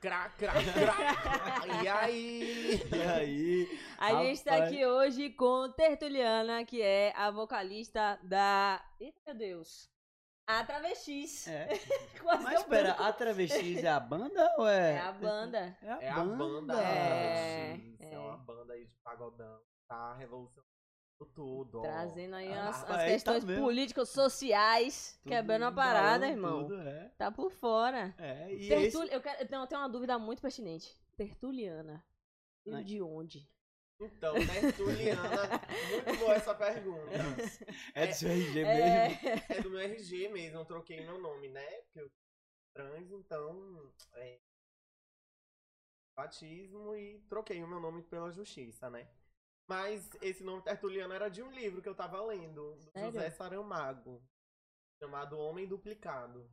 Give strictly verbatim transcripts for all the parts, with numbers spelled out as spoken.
crá, crá, crá. E aí? E aí? A rapaz. Gente tá aqui hoje com Tertuliana, que é a vocalista da... Eita, meu Deus. A Travestis. É. Mas espera, a Travestis é a banda ou é... É a banda. É a é banda. A banda. É, é. é uma banda aí de pagodão. Tá revolucionando tudo. Trazendo aí ah, as, as questões tá políticas, sociais. Tudo quebrando a parada, bom, irmão. Tudo, é. Tá por fora. É, e Tertul... esse... eu, quero... eu tenho uma dúvida muito pertinente. Tertuliana. E de onde? Então, Tertuliana, muito boa essa pergunta. É do seu R G mesmo? É... é do meu R G mesmo, eu troquei meu nome, né? Porque eu trans, então... É... batismo e troquei o meu nome pela justiça, né? Mas esse nome Tertuliana era de um livro que eu tava lendo, do Sério? José Saramago, chamado Homem Duplicado.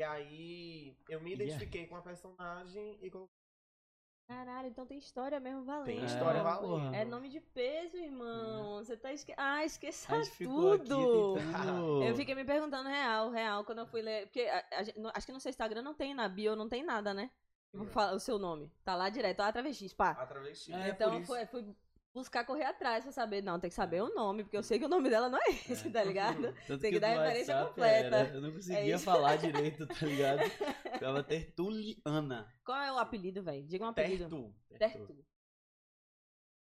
E aí, eu me identifiquei yeah. com a personagem e coloquei. Caralho, então tem história mesmo valendo. Tem história valendo. É nome de peso, irmão. É. Você tá esque... Ah, esqueça tudo. Tentando... Eu fiquei me perguntando real, real, quando eu fui ler. Porque a, a, a, acho que no seu Instagram não tem, na bio não tem nada, né? É. O seu nome. Tá lá direto. Ah, Travestis, pá. Ah, Travestis. É, então foi, fui buscar correr atrás pra saber. Não, tem que saber o nome, porque eu sei que o nome dela não é esse, é. Tá ligado? Tanto tem que, que dar a referência WhatsApp, completa. Era. Eu não conseguia é falar direito, tá ligado? Ficava Tertuliana. Qual é o apelido, velho? Diga um apelido. Tertu. Tertu. Tertu.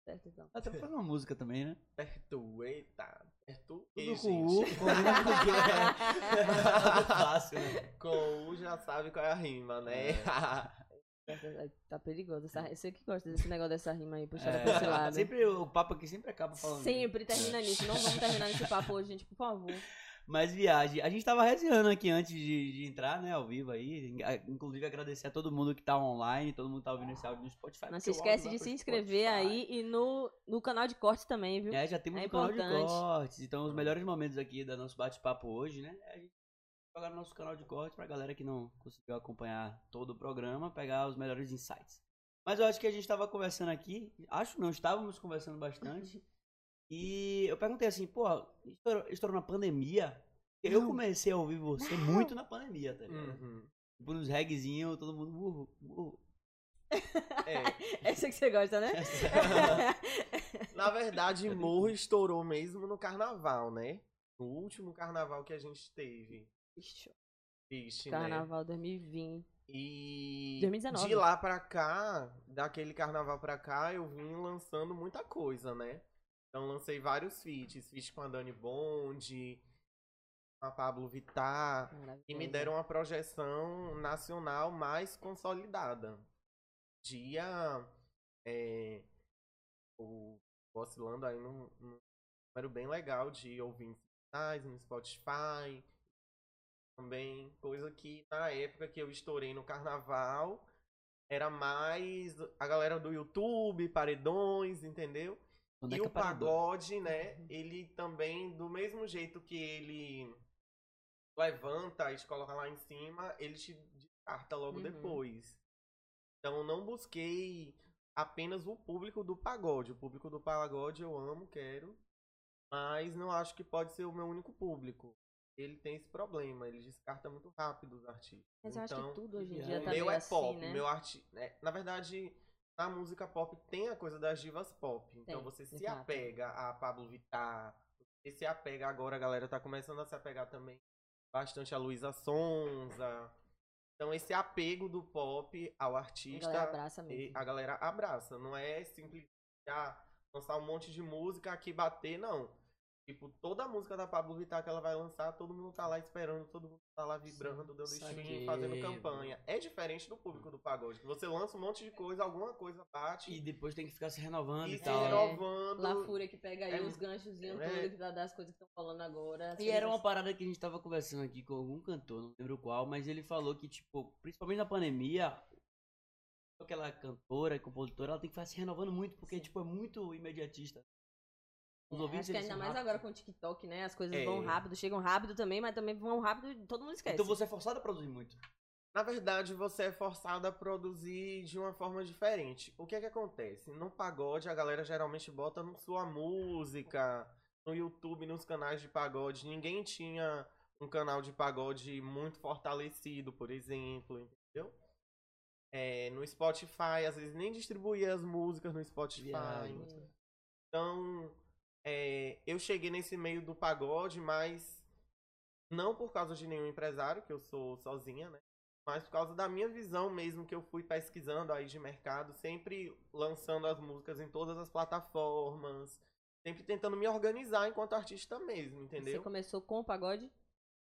Tertu então. Até pra fazer uma música também, né? Tertu, eita. Tertu. Tudo e, com U, com U. É fácil, né? Com U já sabe qual é a rima, né? É. Tá perigoso. Essa... Você que gosta desse negócio dessa rima aí, puxada é. pra esse lado. Sempre o papo aqui sempre acaba falando. Sempre termina nisso. Não vamos terminar nesse papo hoje, gente, por favor. Mas viagem, a gente tava resenhando aqui antes de, de entrar, né, ao vivo aí, inclusive agradecer a todo mundo que tá online, todo mundo tá ouvindo esse áudio no Spotify. Não se esquece de se inscrever aí e no, no canal de cortes também, viu? É, já temos o canal de cortes, então os melhores momentos aqui do nosso bate-papo hoje, né, a gente vai jogar no nosso canal de cortes pra galera que não conseguiu acompanhar todo o programa, pegar os melhores insights. Mas eu acho que a gente tava conversando aqui, acho não, estávamos conversando bastante. E eu perguntei assim, pô, estourou, estourou na pandemia? Não. Eu comecei a ouvir você não. muito na pandemia, tá ligado? Uhum. Tipo, nos regzinhos, todo mundo... Uh, uh. É. Essa que você gosta, né? Essa... Na verdade, Morro estourou mesmo no carnaval, né? No último carnaval que a gente teve. Ixi, Ixi carnaval, né? dois mil e vinte. E dois mil e dezenove. De lá pra cá, daquele carnaval pra cá, eu vim lançando muita coisa, né? Então, lancei vários feats, feats com a Dani Bond, com a Pabllo Vittar, e me deram uma projeção nacional mais consolidada. Dia, é, o, oscilando aí num, num número bem legal de ouvintes no Spotify, também coisa que na época que eu estourei no carnaval, era mais a galera do YouTube, paredões, entendeu? E o pagode, né, ele também, do mesmo jeito que ele levanta e te coloca lá em cima, ele te descarta logo uhum. depois. Então, eu não busquei apenas o público do pagode. O público do pagode eu amo, quero, mas não acho que pode ser o meu único público. Ele tem esse problema, ele descarta muito rápido os artistas. Mas eu então, acho que tudo hoje em dia tá meio assim, pop, né? Meu arti... Na verdade... Na música pop tem a coisa das divas pop. Tem, então você se exato. apega a Pabllo Vittar. Você se apega agora, a galera tá começando a se apegar também bastante a Luísa Sonza. Então esse apego do pop ao artista... A galera abraça mesmo. A galera abraça. Não é simplesmente ah, lançar um monte de música aqui bater, não. Tipo, toda a música da Pabllo Vittar que ela vai lançar, todo mundo tá lá esperando, todo mundo tá lá vibrando, dando stream, fazendo campanha. É diferente do público do pagode. Você lança um monte de coisa, alguma coisa bate. E depois tem que ficar se renovando e, e tal. Se renovando. É, Lafúria que pega aí é, os ganchozinhos, é, tudo que dá das coisas que estão falando agora. E era uma parada que a gente tava conversando aqui com algum cantor, não lembro qual, mas ele falou que, tipo, principalmente na pandemia, aquela cantora e compositora, ela tem que ficar se renovando muito, porque, Sim. tipo, é muito imediatista. Os ouvintes, acho que ainda mais rápido. Agora com o TikTok, né? As coisas é. vão rápido, chegam rápido também, mas também vão rápido e todo mundo esquece. Então você é forçado a produzir muito? Na verdade, você é forçado a produzir de uma forma diferente. O que é que acontece? No pagode, a galera geralmente bota no sua música, no YouTube, nos canais de pagode. Ninguém tinha um canal de pagode muito fortalecido, por exemplo, entendeu? É, no Spotify, às vezes nem distribuía as músicas no Spotify. Viagem. Então, é, eu cheguei nesse meio do pagode, mas não por causa de nenhum empresário, que eu sou sozinha, né? Mas por causa da minha visão mesmo, que eu fui pesquisando aí de mercado, sempre lançando as músicas em todas as plataformas, sempre tentando me organizar enquanto artista mesmo, entendeu? Você começou com o pagode?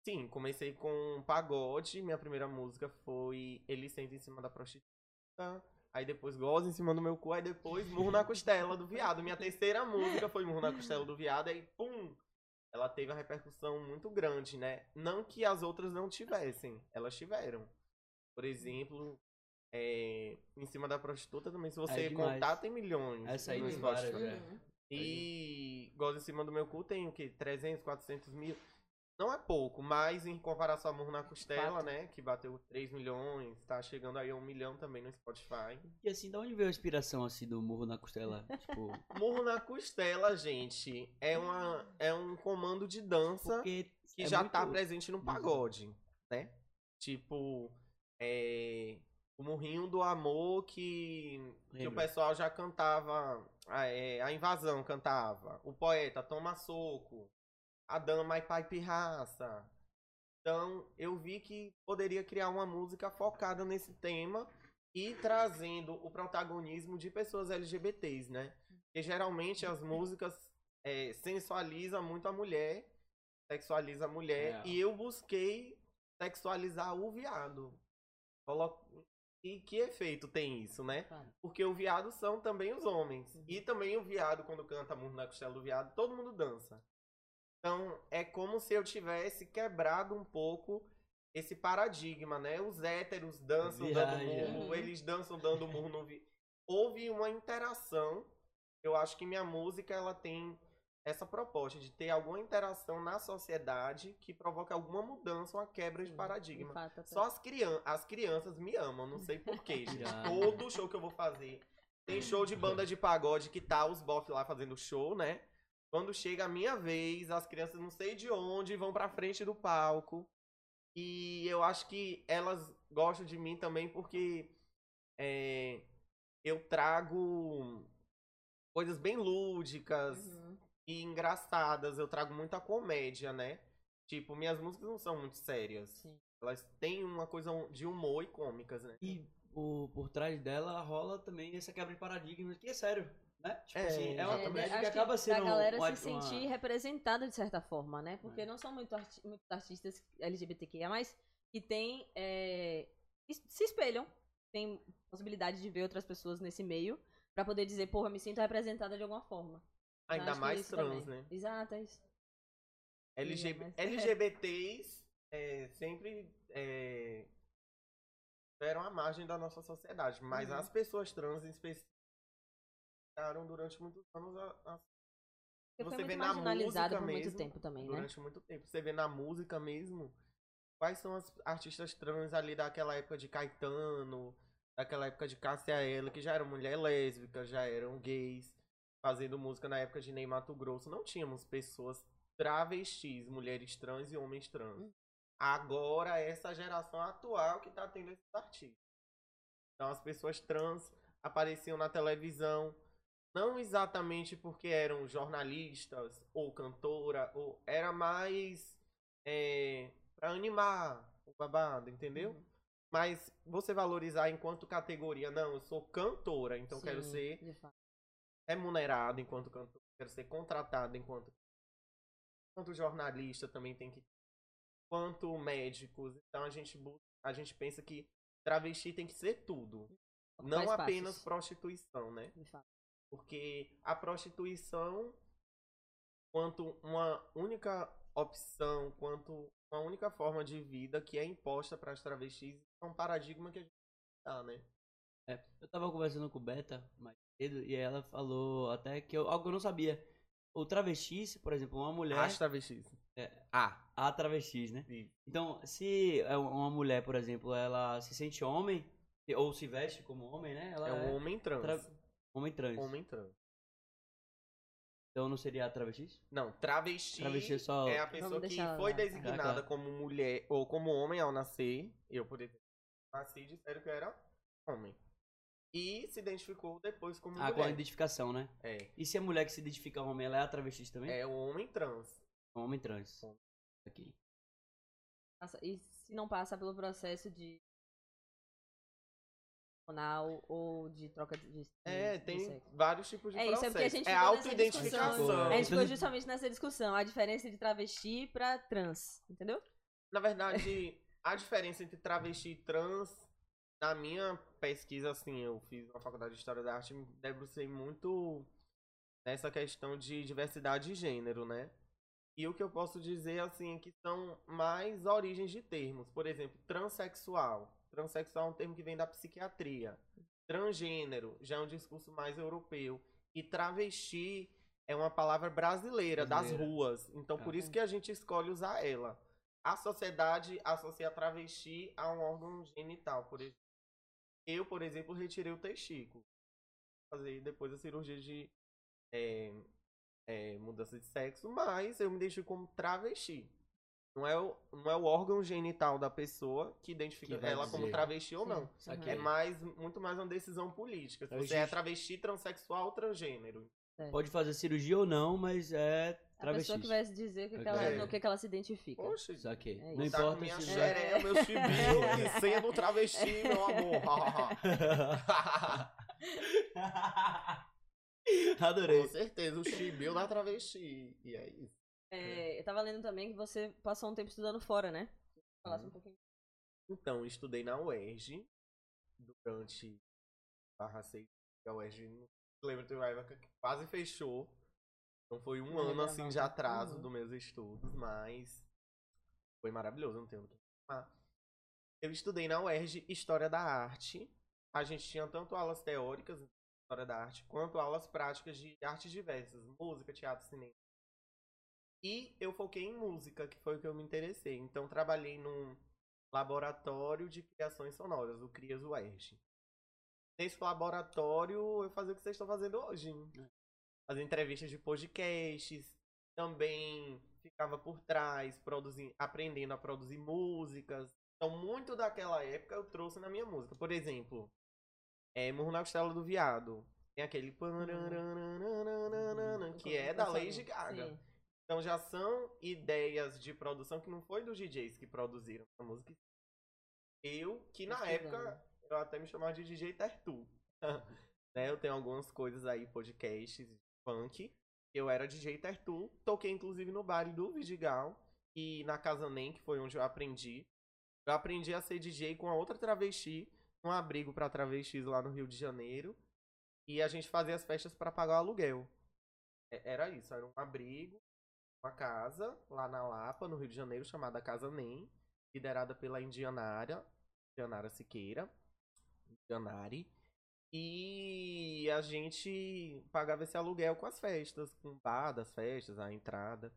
Sim, comecei com pagode, minha primeira música foi Ele Senta em Cima da Prostituta, aí depois Goza em Cima do Meu Cu, aí depois Murro na Costela do Viado. Minha terceira música foi Murro na Costela do Viado, aí pum! Ela teve uma repercussão muito grande, né? Não que as outras não tivessem, elas tiveram. Por exemplo, é, Em Cima da Prostituta também, se você é contar, tem milhões. Essa aí tem várias, né? E Goza em Cima do Meu Cu tem o quê? trezentos, quatrocentos mil... Não é pouco, mas em comparação a Murro na Costela, Fato. né? Que bateu três milhões, tá chegando aí a um milhão também no Spotify. E assim, de onde veio a inspiração, assim, do Murro na Costela? Tipo... Murro na Costela, gente, é, uma, é um comando de dança Porque que é já muito... tá presente no pagode, né? Tipo, é, o Murrinho do Amor que, que o pessoal já cantava, a, é, a Invasão cantava, o Poeta Toma Soco. A Dama e Pai Pirraça. Então, eu vi que poderia criar uma música focada nesse tema e trazendo o protagonismo de pessoas L G B Ts, né? Porque geralmente as músicas é, sensualizam muito a mulher, sexualiza a mulher, é. e eu busquei sexualizar o viado. E que efeito tem isso, né? Porque o viado são também os homens. E também o viado, quando canta Murro na Costela do Viado, todo mundo dança. Então, é como se eu tivesse quebrado um pouco esse paradigma, né? Os héteros dançam Viagem. dando murro, eles dançam dando murro no vi... Houve uma interação. Eu acho que minha música, ela tem essa proposta de ter alguma interação na sociedade que provoque alguma mudança, uma quebra de paradigma. Fato, Só as, crian... as crianças me amam, não sei porquê. Todo show que eu vou fazer. Tem show de banda de pagode que tá os bofs lá fazendo show, né? Quando chega a minha vez, as crianças não sei de onde vão pra frente do palco. E eu acho que elas gostam de mim também porque é, eu trago coisas bem lúdicas uhum. e engraçadas. Eu trago muita comédia, né? Tipo, minhas músicas não são muito sérias. Sim. Elas têm uma coisa de humor e cômicas, né? E o, por trás dela rola também essa quebra de paradigma, que é sério. Né? Tipo é, assim, é uma comédia que acaba sendo... A galera um, se uma... sentir representada de certa forma, né? Porque é. não são muito arti muitos artistas L G B T Q I A mais, mas que tem... É, se espelham, tem possibilidade de ver outras pessoas nesse meio pra poder dizer, porra, me sinto representada de alguma forma. Ainda mais trans, também. né? Exato, é isso. L G B T L G B Ts é, sempre... É, eram a margem da nossa sociedade, mas uhum. as pessoas trans em específico durante muitos anos a, a... você vê na música por mesmo muito tempo também, né? durante muito tempo você vê na música mesmo quais são as artistas trans ali daquela época de Caetano, daquela época de Cássia Eller, que já eram mulher lésbica, já eram gays fazendo música. Na época de Ney Mato Grosso não tínhamos pessoas travestis, mulheres trans e homens trans. Hum. Agora essa geração atual que tá tendo esses artistas, então as pessoas trans apareciam na televisão. Não exatamente porque eram jornalistas ou cantora, ou era mais é, para animar o babado, entendeu? Uhum. Mas você valorizar enquanto categoria, não, eu sou cantora, então Sim, quero ser remunerado enquanto cantora, quero ser contratado enquanto, enquanto jornalista também tem que, enquanto médicos. Então a gente, a gente pensa que travesti tem que ser tudo, não apenas prostituição, né? De fato. Porque a prostituição, quanto uma única opção, quanto uma única forma de vida que é imposta para as travestis, é um paradigma que a gente tá, né? É, eu tava conversando com o Beta mais cedo e ela falou até que eu, algo eu não sabia. O travestis, por exemplo, uma mulher... As travestis. É, a. A travestis, né? Sim. Então, se uma mulher, por exemplo, ela se sente homem, ou se veste como homem, né? Ela é um é homem trans. Tra... Homem trans. Homem trans. Então não seria a travesti? Não, travesti, travesti só... é a pessoa que foi lá. designada ah, claro. como mulher ou como homem ao nascer. Eu, por exemplo, nasci e disseram que eu era homem. E se identificou depois como ah, mulher. Ah, com a identificação, né? É. E se a mulher que se identifica homem, ela é a travesti também? É, o homem trans. O homem trans. Homem. Aqui. Nossa, e se não passa pelo processo de... ou de troca de... É, de tem sexo. Vários tipos de é, processo. Isso é porque a gente é autoidentificação. A gente ficou justamente nessa discussão. A diferença de travesti pra trans, entendeu? Na verdade, a diferença entre travesti e trans... Na minha pesquisa, assim, eu fiz uma faculdade de História da Arte e me debrucei muito nessa questão de diversidade de gênero, né? E o que eu posso dizer, assim, é que são mais origens de termos. Por exemplo, transexual. Transexual é um termo que vem da psiquiatria. Transgênero já é um discurso mais europeu. E travesti é uma palavra brasileira, brasileira. das ruas. Então, por isso que a gente escolhe usar ela. A sociedade associa travesti a um órgão genital, por exemplo. Eu, por exemplo, retirei o testículo. Fazer depois a cirurgia de é, é, mudança de sexo, mas eu me deixo como travesti. Não é o, não é o órgão genital da pessoa que identifica que ela dizer. como travesti ou Sim, não. É mais, muito mais uma decisão política. Se você é travesti, transexual ou transgênero. É. Pode fazer cirurgia ou não, mas é travesti. A pessoa que vai dizer que okay. que ela, é. no que, que ela se identifica. Poxa, isso aqui. É não importa minha se... Minha xeré, meus filhos, e sendo travesti, meu amor. Adorei. Com certeza, o chibio da travesti. E é isso. É, eu tava lendo também que você passou um tempo estudando fora, né? Falasse hum. um pouquinho. Então, estudei na U E R J durante barra seis, a U E R J no... Lembro de uma época que quase fechou. Então foi um ano assim de atraso dos meus estudos, mas foi maravilhoso, não tenho o que falar. Eu estudei na U E R J História da Arte. A gente tinha tanto aulas teóricas de História da Arte, quanto aulas práticas de artes diversas, música, teatro, cinema. E eu foquei em música, que foi o que eu me interessei. Então trabalhei num laboratório de criações sonoras, o Crias West. Nesse laboratório, eu fazia o que vocês estão fazendo hoje. Fazia entrevistas de podcasts, também ficava por trás, produzindo, aprendendo a produzir músicas. Então, muito daquela época eu trouxe na minha música. Por exemplo, é, Murro na Costela do Viado. Tem aquele... Hum. Que é da Lady Gaga. Sim. Então, já são ideias de produção que não foi dos D Js que produziram a música. Eu, que na Estudando. época... Eu até me chamava de D J Tertu. Né? Eu tenho algumas coisas aí, podcasts, funk. Eu era D J Tertu. Toquei, inclusive, no bar do Vidigal. E na Casa Nem, que foi onde eu aprendi. Eu aprendi a ser D J com a outra travesti. Um abrigo pra travestis lá no Rio de Janeiro. E a gente fazia as festas pra pagar o aluguel. Era isso. Era um abrigo, uma casa, lá na Lapa, no Rio de Janeiro, chamada Casa Nem. Liderada pela Indianara, Indianara Siqueira. Janari, e a gente pagava esse aluguel com as festas, com o bar das festas, a entrada.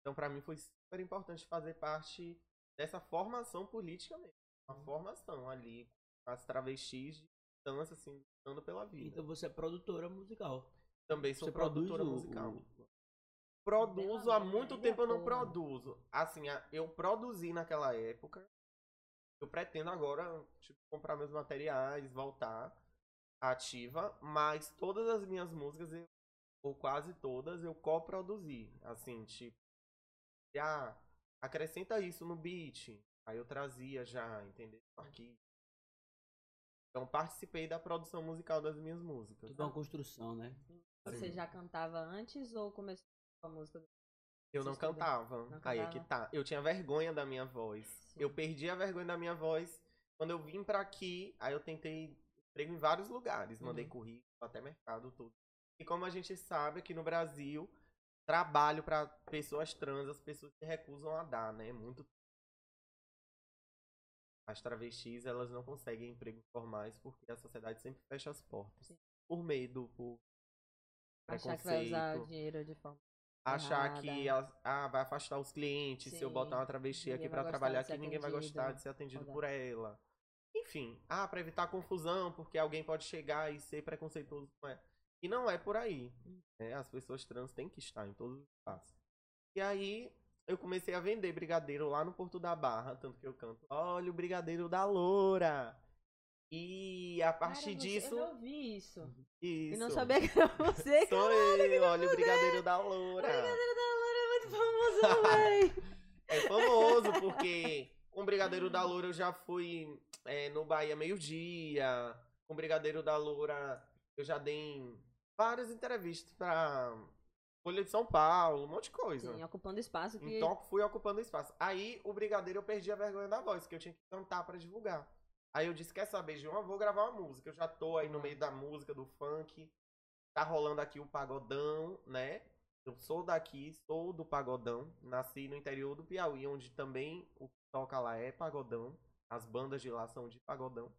Então, pra mim, foi super importante fazer parte dessa formação política mesmo. Uma uhum. formação ali, as travestis de dança, assim, lutando pela vida. Então, você é produtora musical. Também sou você produtora produz musical. O... Produzo, há muito tempo eu não produzo. Assim, eu produzi naquela época. Eu pretendo agora, tipo, comprar meus materiais, voltar ativa, mas todas as minhas músicas, eu, ou quase todas, eu coproduzi. Assim, tipo, ah, acrescenta isso no beat. Aí eu trazia já, entendeu? Aqui. Então participei da produção musical das minhas músicas. Tudo é uma construção, né? Você Sim. já cantava antes ou começou com a música? Eu não cantava. não cantava, aí é que tá. Eu tinha vergonha da minha voz. Sim. Eu perdi a vergonha da minha voz quando eu vim pra aqui. Aí eu tentei emprego em vários lugares, mandei uhum. currículo, até mercado, tudo. E como a gente sabe, aqui no Brasil, trabalho pra pessoas trans, as pessoas se recusam a dar, né? Muito. As travestis, elas não conseguem empregos formais porque a sociedade sempre fecha as portas. Sim. Por medo, por preconceito. Achar que vai usar o dinheiro de forma... Achar nada. que elas, ah, vai afastar os clientes. Sim. Se eu botar uma travesti ninguém aqui pra trabalhar aqui, ninguém vai gostar de ser atendido Exato. por ela. Enfim, ah, pra evitar confusão, porque alguém pode chegar e ser preconceituoso com ela. E não é por aí. Né? As pessoas trans têm que estar em todos os espaços. E aí, eu comecei a vender brigadeiro lá no Porto da Barra, tanto que eu canto, olha o brigadeiro da loura. E a partir Cara, disso... Eu não vi isso. Isso. E não sabia que era você. Sou Caralho, eu, olha o Brigadeiro da Loura. O Brigadeiro da Loura é muito famoso, véi. É famoso, porque com o Brigadeiro da Loura eu já fui é, no Bahia meio-dia. Com o Brigadeiro da Loura eu já dei várias entrevistas pra Folha de São Paulo, um monte de coisa. Sim, ocupando espaço. Que... Então fui ocupando espaço. Aí o Brigadeiro eu perdi a vergonha da voz, que eu tinha que cantar pra divulgar. Aí eu disse, quer saber, João, eu vou gravar uma música. Eu já tô aí no meio da música, do funk. Tá rolando aqui o pagodão, né? Eu sou daqui, sou do pagodão. Nasci no interior do Piauí, onde também o que toca lá é pagodão. As bandas de lá são de pagodão.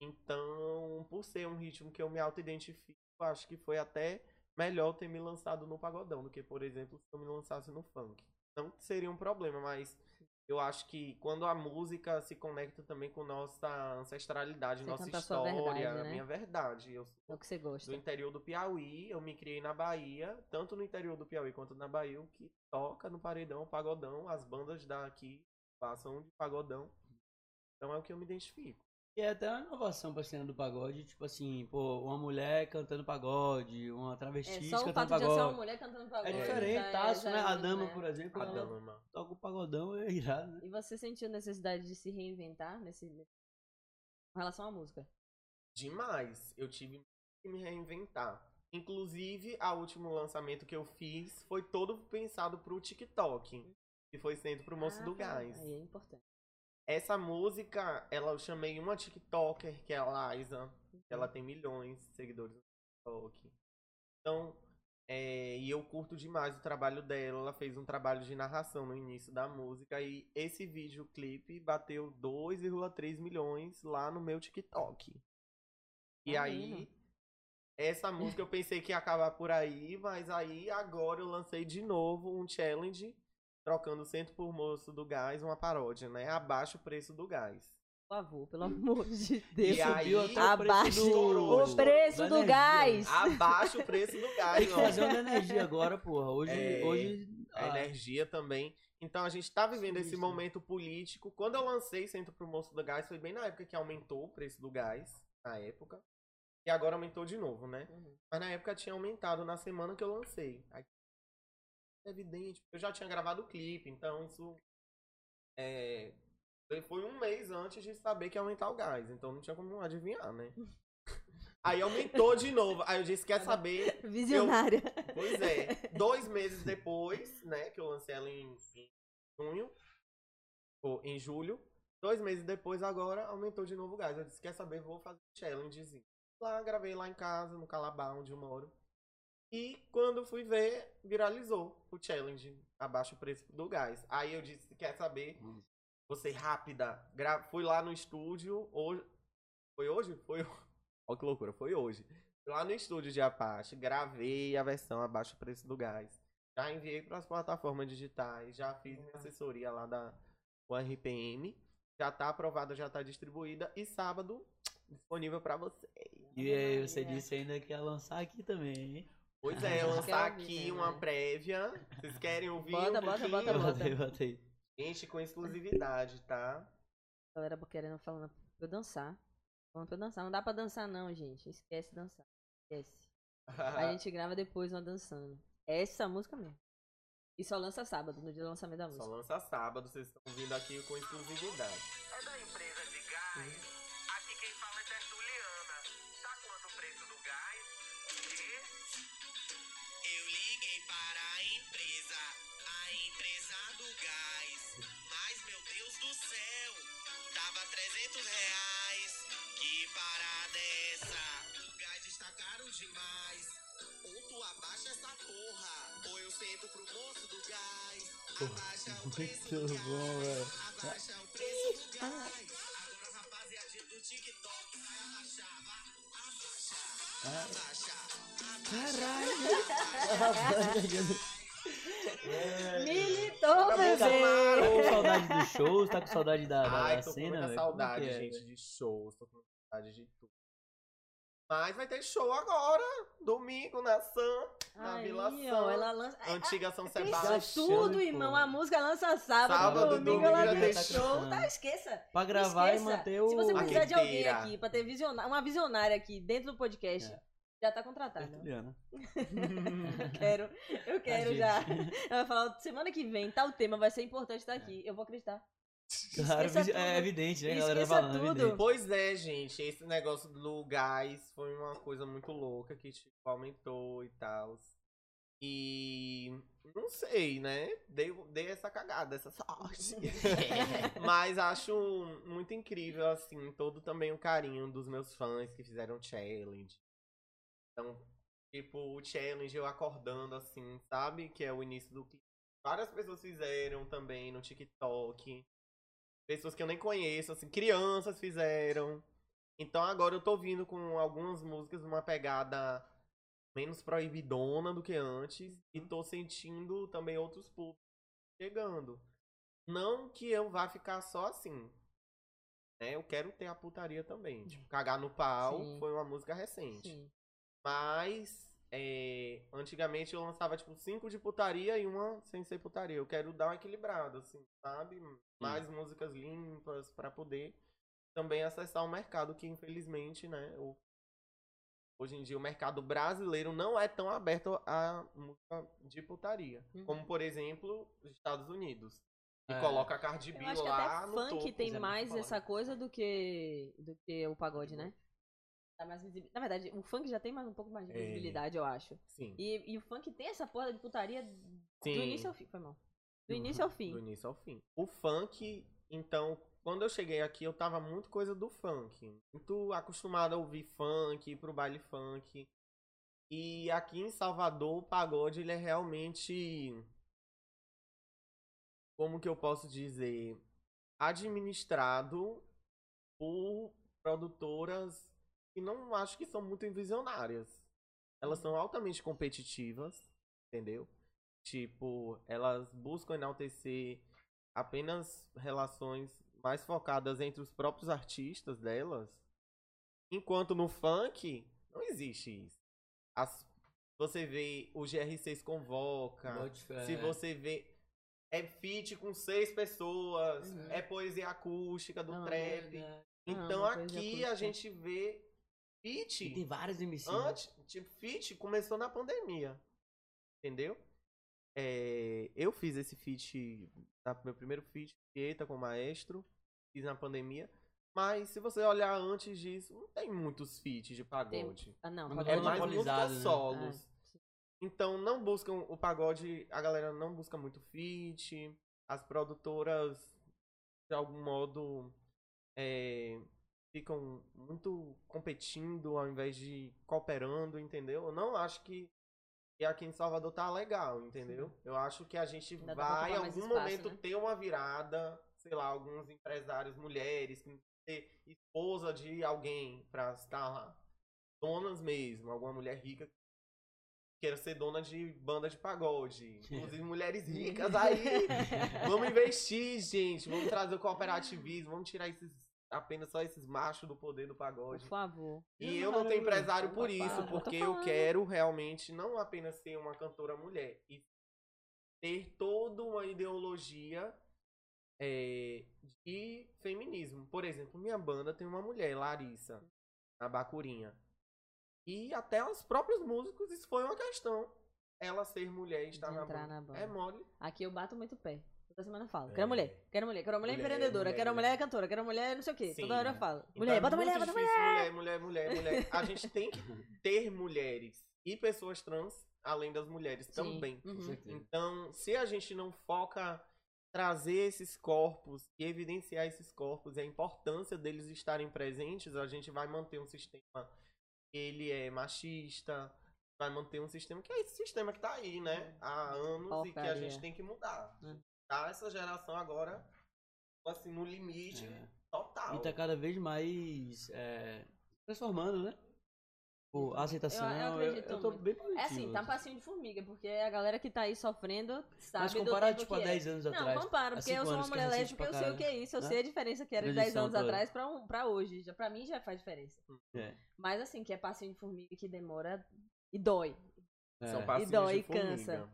Então, por ser um ritmo que eu me auto-identifico, acho que foi até melhor ter me lançado no pagodão do que, por exemplo, se eu me lançasse no funk. Não seria um problema, mas... Eu acho que quando a música se conecta também com nossa ancestralidade, você nossa história, verdade, né? Minha verdade. Eu sou o que você gosta. Do interior do Piauí, eu me criei na Bahia, tanto no interior do Piauí quanto na Bahia, o que toca no paredão, pagodão, as bandas daqui passam de pagodão. Então é o que eu me identifico. E é até uma inovação pra cena do pagode, tipo assim, pô, uma mulher cantando pagode, uma travesti é, só o cantando pagode. De ser uma mulher cantando pagode. É diferente, tá? É, né? A Dama, é. por exemplo, a Dama toca o pagodão, é irado, né? E você sentiu necessidade de se reinventar nesse... com relação à música? Demais. Eu tive que me reinventar. Inclusive, o último lançamento que eu fiz foi todo pensado pro TikTok, que foi sendo pro Moço ah, do Gás. Aí é importante. Essa música, ela, eu chamei uma TikToker, que é a Liza. Uhum. Ela tem milhões de seguidores no TikTok. Então, é, e eu curto demais o trabalho dela. Ela fez um trabalho de narração no início da música. E esse videoclipe bateu dois vírgula três milhões lá no meu TikTok. E ah, aí, não. essa música eu pensei que ia acabar por aí. Mas aí, agora eu lancei de novo um challenge. Trocando cento por moço do gás, uma paródia, né? Abaixa o preço do gás. Por favor, pelo amor de Deus. E aí, abaixa o preço do gás. Abaixa o preço do gás. Tem que fazer uma energia agora, porra. Hoje... É, hoje... A energia também. Então, a gente tá vivendo esse momento político. Quando eu lancei cento por moço do gás, foi bem na época que aumentou o preço do gás. Na época. E agora aumentou de novo, né? Uhum. Mas na época tinha aumentado na semana que eu lancei. Aí, evidente, eu já tinha gravado o clipe, então isso é, foi um mês antes de saber que ia aumentar o gás, então não tinha como adivinhar, né? Aí aumentou de novo, aí eu disse, quer saber? Visionária. Eu, pois é, dois meses depois, né, que eu lancei ela em, em junho, ou em julho, dois meses depois agora aumentou de novo o gás, eu disse, quer saber, vou fazer um challengezinho. Lá, gravei lá em casa, no Calabar, onde eu moro. E quando fui ver, viralizou o challenge, abaixa o preço do gás. Aí eu disse, quer saber? Hum. Vou ser rápida. Gra fui lá no estúdio, hoje... Foi hoje? Foi... Olha que loucura, foi hoje. Fui lá no estúdio de Apache, gravei a versão abaixa o preço do gás. Já enviei para as plataformas digitais, já fiz minha assessoria lá da U E R J. Já tá aprovada, já tá distribuída. E sábado, disponível para você. E aí, você disse ainda que ia lançar aqui também, hein? Pois é, eu lançar ouvir, aqui né, uma né? prévia. Vocês querem ouvir? Bota, um bota, bota, bota, bota. Botei, gente, com exclusividade, tá? A galera querendo falando pra eu dançar. Falando pra eu dançar. Não dá pra dançar, não, gente. Esquece dançar. Esquece. A gente grava depois uma dançando. É essa música mesmo. E só lança sábado, no dia do lançamento da música. Só lança sábado, vocês estão vindo aqui com exclusividade. É da empresa de gás. Uhum. Aqui quem fala é Tertuliana. Tá quanto o preço do gás? O quê? Eu liguei para a empresa, a empresa do gás, mas meu Deus do céu, tava trezentos reais, que parada é essa? O gás está caro demais, ou tu abaixa essa porra, ou eu sento pro moço do gás, abaixa o preço do gás, abaixa o preço do gás, agora rapaziada do TikTok vai abaixar, abaixa, abaixa. Caralho! É. Militou, bebê! Tô com saudade dos shows, tá com saudade da, da Ai, cena, velho? Tô com muita saudade, gente, de shows, tô com saudade de tudo. Mas vai ter show agora, domingo, na Sam, na aí, Vila Sam, ó, ela lança... Antiga São Sebastião. Isso tudo, irmão, a música lança sábado, sábado domingo, domingo ela tem show, tá, esqueça. Pra gravar esqueça. E manter o... Se você precisar de alguém aqui, pra ter visionária, uma visionária aqui dentro do podcast... É. Já tá contratada. Tertuliana. eu quero, eu quero já. Ela vai falar, semana que vem, tal tema, vai ser importante estar aqui. Eu vou acreditar. Claro, é evidente, né, galera? Esqueça falando, tudo. É evidente. Pois é, gente, esse negócio do gás foi uma coisa muito louca que, tipo, aumentou e tal. E não sei, né? Dei, dei essa cagada, essa sorte. Mas acho muito incrível, assim, todo também o carinho dos meus fãs que fizeram challenge. Então, tipo, o challenge, eu acordando, assim, sabe? Que é o início do que várias pessoas fizeram também no TikTok. Pessoas que eu nem conheço, assim, crianças fizeram. Então, agora eu tô vindo com algumas músicas numa pegada menos proibidona do que antes. E tô sentindo também outros públicos chegando. Não que eu vá ficar só assim, né? Eu quero ter a putaria também. Tipo, Cagar no Pau. Sim. Foi uma música recente. Sim. Mas, é, antigamente eu lançava, tipo, cinco de putaria e uma sem ser putaria. Eu quero dar um equilibrado, assim, sabe? Mais hum. músicas limpas pra poder também acessar o mercado que, infelizmente, né? Eu... Hoje em dia o mercado brasileiro não é tão aberto a música de putaria. Hum. Como, por exemplo, os Estados Unidos. E é. coloca a Cardi B lá no topo. Eu acho que até funk tem é mais essa coisa do que, do que o pagode, né? Tá mais visibil... Na verdade, o funk já tem mais um pouco mais de visibilidade, é. eu acho. Sim. E, e o funk tem essa porra de putaria Sim. do início ao fim, foi mal. Do início ao fim. Do início ao fim. O funk, então, quando eu cheguei aqui, eu tava muito coisa do funk. Muito acostumado a ouvir funk, ir pro baile funk. E aqui em Salvador, o pagode, ele é realmente... Como que eu posso dizer? Administrado por produtoras... E não acho que são muito visionárias. Elas são altamente competitivas, entendeu? Tipo, elas buscam enaltecer apenas relações mais focadas entre os próprios artistas delas. Enquanto no funk, não existe isso. As, você vê o G R seis convoca. Se você vê... É feat com seis pessoas. Uhum. É poesia acústica do não, trap. É então não, aqui a gente vê... Feat, tem vários M Cs. Antes, tipo, feat começou na pandemia. Entendeu? É, eu fiz esse feat, tá, meu primeiro feat, Tieta com o Maestro. Fiz na pandemia. Mas se você olhar antes disso, não tem muitos feats de pagode. Tem... Ah, não, pagode é mais músicas né? solos. Ah, então não buscam o pagode, a galera não busca muito feat. As produtoras, de algum modo, é... ficam muito competindo ao invés de cooperando, entendeu? Eu não acho que aqui em Salvador tá legal, entendeu? Sim. Eu acho que a gente ainda vai, em algum espaço, momento, né? ter uma virada, sei lá, alguns empresários, mulheres, ter esposa de alguém pra estar lá. Donas mesmo, alguma mulher rica queira ser dona de banda de pagode. Inclusive, mulheres ricas aí. Vamos investir, gente. Vamos trazer o cooperativismo, vamos tirar esses... apenas só esses machos do poder do pagode. Por favor. E eu não tenho empresário por isso, porque eu quero realmente não apenas ser uma cantora mulher, e ter toda uma ideologia é, de feminismo. Por exemplo, minha banda tem uma mulher, Larissa, na Bacurinha. E até os próprios músicos, isso foi uma questão. Ela ser mulher e estar na banda. na banda. É mole. Aqui eu bato muito pé. Toda semana eu falo, é. quero mulher, quero mulher, quero mulher, mulher empreendedora, mulher, quero mulher, mulher cantora, quero mulher não sei o quê. Sim. Toda hora eu falo, mulher, então, bota é mulher, bota mulher. Mulher, mulher, mulher, mulher. A gente tem que ter mulheres e pessoas trans, além das mulheres Sim. também. Uhum. Então, se a gente não foca trazer esses corpos e evidenciar esses corpos e a importância deles estarem presentes, a gente vai manter um sistema que ele é machista, vai manter um sistema que é esse sistema que tá aí, né? Há anos Porcaria. e que a gente tem que mudar. Hum. Tá, essa geração agora, assim, no limite é. total. E tá cada vez mais é, transformando, né? Tipo, a aceitação, eu, eu, acredito eu, eu tô muito. bem positivo. É assim, tá um passinho de formiga, porque a galera que tá aí sofrendo sabe. Mas compara, tipo, há dez anos não, atrás. Não, compara, porque eu sou uma mulher lésbica, eu sei o que é isso, eu né? sei a diferença que era de dez anos toda. atrás pra, um, pra hoje. Já, pra mim já faz diferença. É. Mas assim, que é passinho de formiga que demora e dói. É. São passinhos e dói, de formiga. E cansa.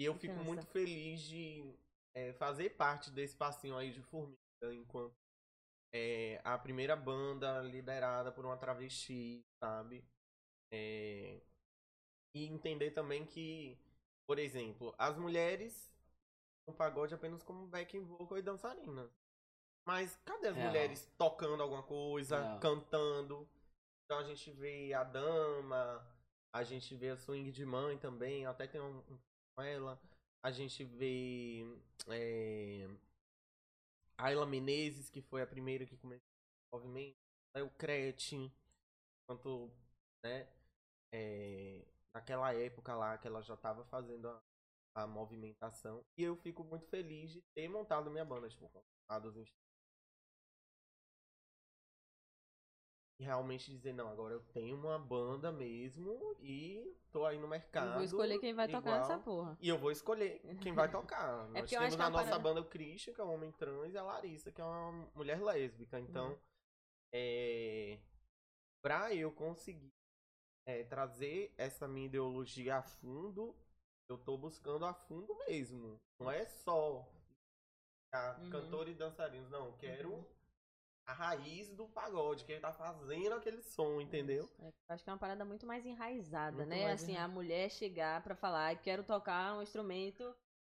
E eu fico cansa. muito feliz de é, fazer parte desse passinho aí de formiga, enquanto é, a primeira banda liderada por uma travesti, sabe? É, e entender também que, por exemplo, as mulheres no pagode apenas como backing vocal e dançarina. Mas cadê as é. mulheres tocando alguma coisa, é. cantando? Então a gente vê a Dama, a gente vê a Swing de Mãe também, até tem um com ela. A gente vê é, a Ayla Menezes, que foi a primeira que começou o movimento, o Crete, quanto, né? É, naquela época lá que ela já estava fazendo a, a movimentação. E eu fico muito feliz de ter montado minha banda, tipo, montado os instrumentos. E realmente dizer, não, agora eu tenho uma banda mesmo e tô aí no mercado. Eu vou escolher quem vai igual, tocar nessa porra. E eu vou escolher quem vai tocar. É. Nós temos na nossa parada. banda o Christian, que é um homem trans, e a Larissa, que é uma mulher lésbica. Então, hum. é, pra eu conseguir É, trazer essa minha ideologia a fundo, eu tô buscando a fundo mesmo. Não é só a uhum. cantor e dançarinos, não. Eu quero uhum. a raiz do pagode, que ele tá fazendo aquele som, entendeu? É, acho que é uma parada muito mais enraizada, muito né? Mais assim, enra... a mulher chegar pra falar, quero tocar um instrumento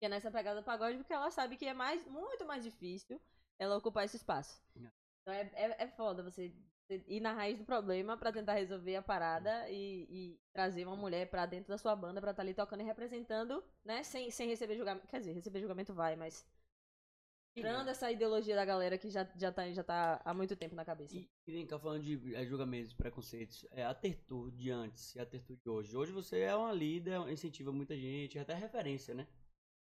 que é nessa pegada do pagode, porque ela sabe que é mais, muito mais difícil ela ocupar esse espaço. Não. Então é, é, é foda você ir na raiz do problema pra tentar resolver a parada e, e trazer uma mulher pra dentro da sua banda pra estar tá ali tocando e representando, né? Sem, sem receber julgamento. Quer dizer, receber julgamento vai, mas tirando essa ideologia da galera que já, já, tá, já tá há muito tempo na cabeça. E, e vem cá, falando de julgamentos, preconceitos, é a Tertu de antes e a Tertu de hoje. Hoje você é uma líder, incentiva muita gente, até referência, né?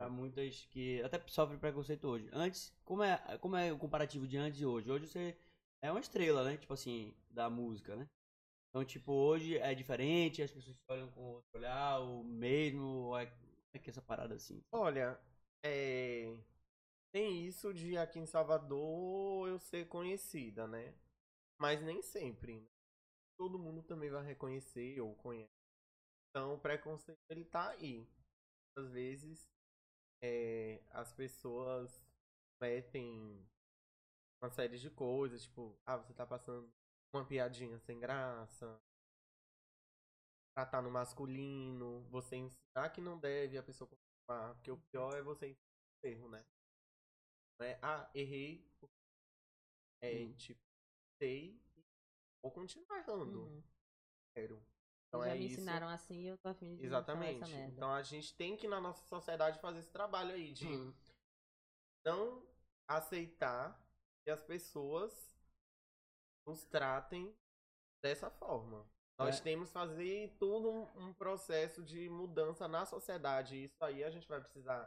Há muitas que até sofrem preconceito hoje. Antes, como é, como é o comparativo de antes e hoje? Hoje você é uma estrela, né? Tipo assim, da música, né? Então, tipo, hoje é diferente, as pessoas olham com outro olhar, o mesmo, é que essa parada assim. Olha, é... tem isso de aqui em Salvador eu ser conhecida, né? Mas nem sempre, né? Todo mundo também vai reconhecer ou conhece. Então, o preconceito, ele tá aí. Às vezes, é... as pessoas metem uma série de coisas, tipo, ah, você tá passando uma piadinha sem graça, tratar no masculino, você ensinar que não deve a pessoa continuar, porque o pior é você ensinar o erro, né? É, ah, errei, é, hum. tipo, sei, vou continuar errando. Uhum. Quero. Então já é me isso. ensinaram assim e eu tô afim de Exatamente. Essa merda. Então a gente tem que, na nossa sociedade, fazer esse trabalho aí de hum. não aceitar que as pessoas nos tratem dessa forma. É. Nós temos que fazer todo um, um processo de mudança na sociedade. Isso aí a gente vai precisar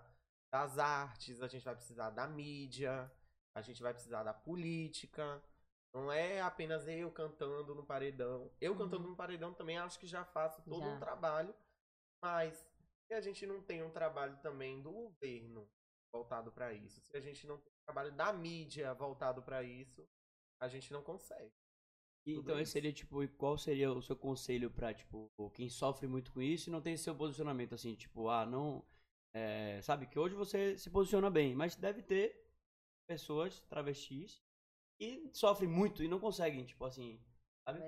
das artes, a gente vai precisar da mídia, a gente vai precisar da política. Não é apenas eu cantando no paredão. Eu uhum. cantando no paredão também acho que já faço todo já. um trabalho, mas se a gente não tem um trabalho também do governo voltado para isso, se a gente não tem trabalho da mídia voltado para isso, a gente não consegue. Então esse seria tipo, qual seria o seu conselho para tipo quem sofre muito com isso e não tem seu posicionamento assim, tipo, ah, não, é, sabe que hoje você se posiciona bem, mas deve ter pessoas travestis e sofrem muito e não conseguem, tipo assim, sabe?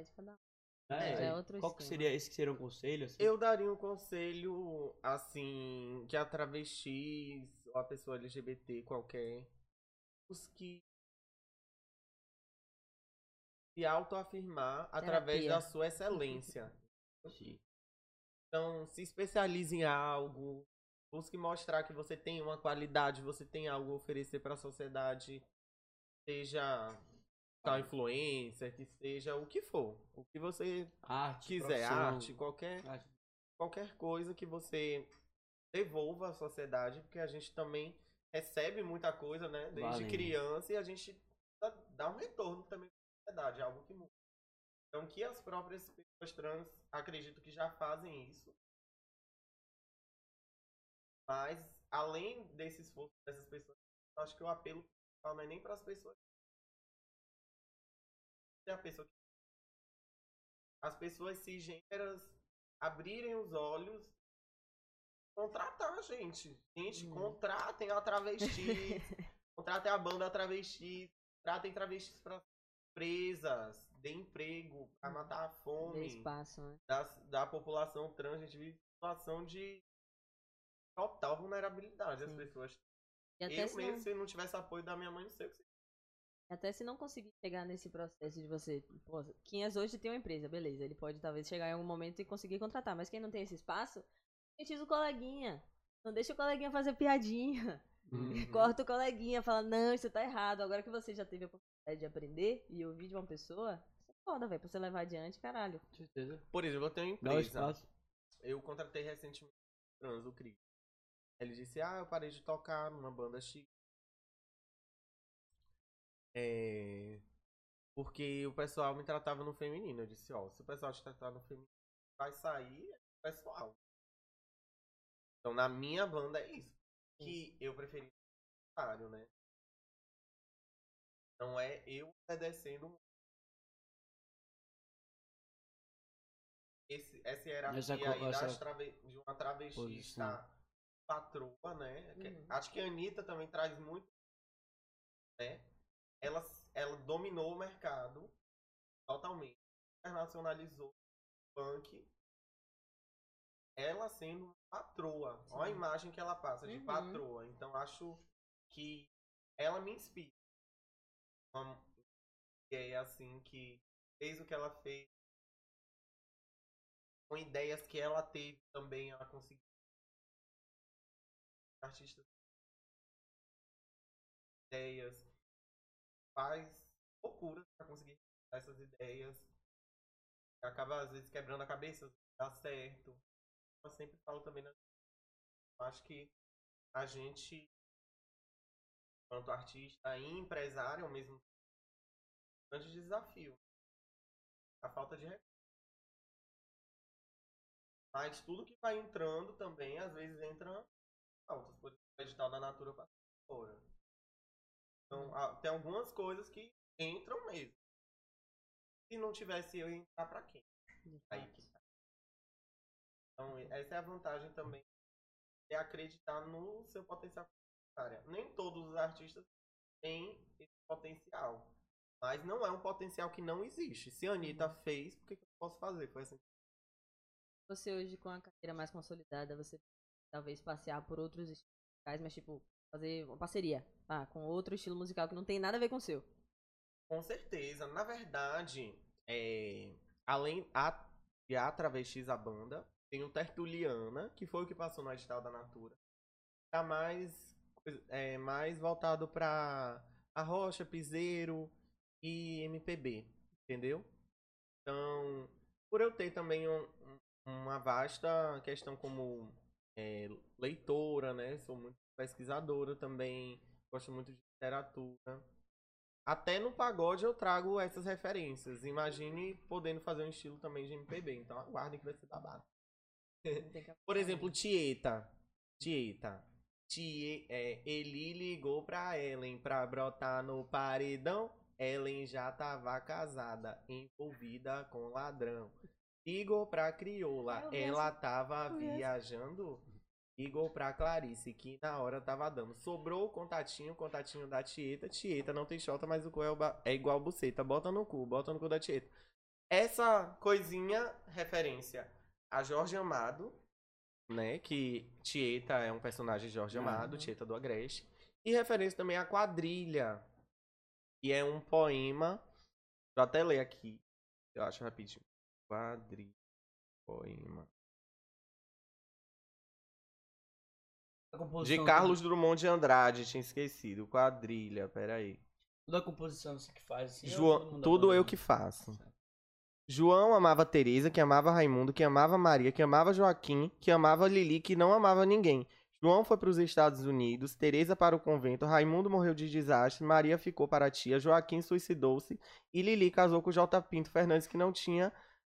É, é outro qual que seria esse que seria um conselho? Assim? Eu daria um conselho assim que a travestis ou a pessoa L G B T qualquer que se autoafirmar através da sua excelência. Sim. Então, se especialize em algo, busque mostrar que você tem uma qualidade, você tem algo a oferecer para a sociedade, seja tal influencer, que seja o que for, o que você arte, quiser, arte, qualquer, arte, qualquer coisa que você devolva à sociedade, porque a gente também recebe muita coisa, né? Desde Valeu. criança, e a gente dá um retorno também para a sociedade, algo que muda. Então, que as próprias pessoas trans, acredito que já fazem isso. Mas, além desse esforço dessas pessoas, acho que o apelo não é nem para as pessoas. A pessoa que... As pessoas cisgêneras abrirem os olhos, contratar a gente. Gente, hum. contratem a travesti. Contratem a banda travesti. Tratem travestis para presas. Dê emprego para matar a fome. Dê espaço, né? da, da população trans. A gente vive em situação de total vulnerabilidade. Sim. As pessoas. E até eu se mesmo, não... se não tivesse apoio da minha mãe, não sei o que você... Até se não conseguir chegar nesse processo de você... Pô, Quinhas hoje tem uma empresa, beleza. Ele pode talvez chegar em algum momento e conseguir contratar. Mas quem não tem esse espaço, utiliza o coleguinha. Não deixa o coleguinha fazer piadinha. Uhum. Corta o coleguinha, fala, não, isso tá errado. Agora que você já teve a oportunidade de aprender e ouvir de uma pessoa, isso é foda, velho. Pra você levar adiante, caralho. Por exemplo, eu tenho uma empresa. Eu contratei recentemente o trans, o Cris. Ele disse, ah, eu parei de tocar numa banda X. É... Porque o pessoal me tratava no feminino. Eu disse, ó, se o pessoal te tratar no feminino, vai sair o pessoal. Então na minha banda é isso. Que eu preferi o né? Não é eu obedecendo Esse, essa hierarquia aí das trave... de uma travestista patroa, né? Uhum. Acho que a Anitta também traz muito, né? Ela, ela dominou o mercado totalmente, internacionalizou o punk, ela sendo patroa. Sim. Olha a imagem que ela passa de uhum. patroa. Então acho que ela me inspira. Uma ideia assim que fez o que ela fez, com ideias que ela teve também, ela conseguiu. Artistas, ideias. Faz loucura pra conseguir essas ideias. Acaba, às vezes, quebrando a cabeça, dá certo. Eu sempre falo também, né? Eu acho que a gente, enquanto artista e empresário, ao mesmo tempo, é um grande desafio. A falta de recursos. Mas tudo que vai entrando também, às vezes, entra faltas. Por exemplo, o edital da Natura passa fora. Então, tem algumas coisas que entram mesmo. Se não tivesse eu, ia entrar pra quem? Aí que tá. Então, essa é a vantagem também. É acreditar no seu potencial. Nem todos os artistas têm esse potencial. Mas não é um potencial que não existe. Se a Anitta fez, por que eu posso fazer? Foi assim. Você hoje, com a carreira mais consolidada, você talvez passear por outros estilos musicais, mas tipo, fazer uma parceria ah, com outro estilo musical que não tem nada a ver com o seu. Com certeza. Na verdade, é... além a... de A Travestis, a banda, tem o Tertuliana, que foi o que passou no edital da Natura. Tá mais, é, mais voltado pra arrocha, piseiro e M P B, entendeu? Então, por eu ter também um, uma vasta questão como é, leitora, né? Sou muito pesquisadora também, gosto muito de literatura. Até no pagode eu trago essas referências. Imagine podendo fazer um estilo também de M P B. Então aguardem que vai ser babado. Por exemplo, Tieta. Tieta. Tie, é, ele ligou pra Ellen pra brotar no paredão. Ellen já tava casada, envolvida com ladrão. Igor pra crioula. Ela tava viajando... Igor pra Clarice, que na hora tava dando. Sobrou o contatinho, contatinho da Tieta. Tieta não tem xota, mas o cu é igual buceta. Bota no cu, bota no cu da Tieta. Essa coisinha, referência a Jorge Amado, né? Que Tieta é um personagem de Jorge Amado, uhum. Tieta do Agreste. E referência também a Quadrilha, que é um poema. Vou até ler aqui, eu acho rapidinho. Quadrilha, poema. De Carlos do... Drummond de Andrade, tinha esquecido. Quadrilha, peraí. Tudo a composição você que faz. Assim, João, tudo eu que faço. Certo. João amava Tereza, que amava Raimundo, que amava Maria, que amava Joaquim, que amava Lili, que não amava ninguém. João foi para os Estados Unidos, Teresa para o convento, Raimundo morreu de desastre, Maria ficou para a tia, Joaquim suicidou-se e Lili casou com o J. Pinto Fernandes, que não tinha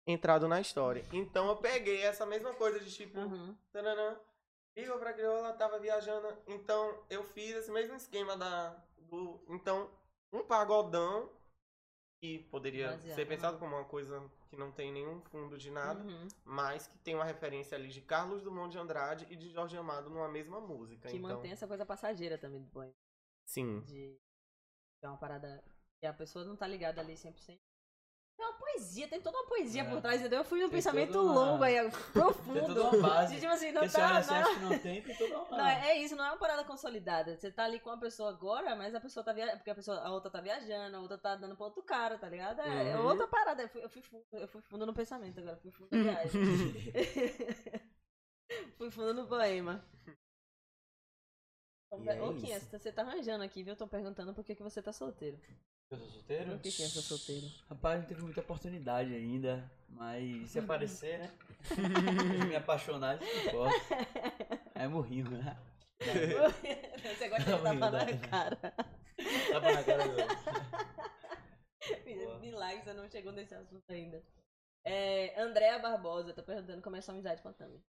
entrado na história. Então eu peguei essa mesma coisa de tipo... Uhum. Tananã, ligou pra crioula, tava viajando. Então eu fiz esse mesmo esquema da... Do, então, um pagodão, que poderia Baseado, ser pensado né? como uma coisa que não tem nenhum fundo de nada, uhum. mas que tem uma referência ali de Carlos Drummond de Andrade e de Jorge Amado numa mesma música. Que então... mantém essa coisa passageira também do banho. Sim. De... É uma parada que a pessoa não tá ligada ali cem por cento. É uma poesia, tem toda uma poesia é. por trás, entendeu? Eu fui num tem pensamento uma... longo aí, profundo. Tem toda uma base. Tipo assim, não que tá, não... acha que não tem, tem toda uma base. Não, é isso, não é uma parada consolidada. Você tá ali com a pessoa agora, mas a pessoa tá viajando, porque a, pessoa, a outra tá viajando, a outra tá dando pra outro cara, tá ligado? É, uhum. é outra parada. Eu fui, eu, fui fundo, eu fui fundo no pensamento agora, fui fundo na viagem. Fui fundo no poema. É Ô, Kim, você tá arranjando aqui, viu? Eu tô perguntando por que, que você tá solteiro. Eu sou solteiro? Por que que eu sou solteiro? Rapaz, não teve muita oportunidade ainda, mas se aparecer, né? Se me apaixonar, isso não importa. Aí eu morri, né? Você gosta de tapar na cara. Tapa na cara mesmo. Milagre, você não chegou nesse assunto ainda. É, Andréa Barbosa tá perguntando como é sua amizade com a Tami.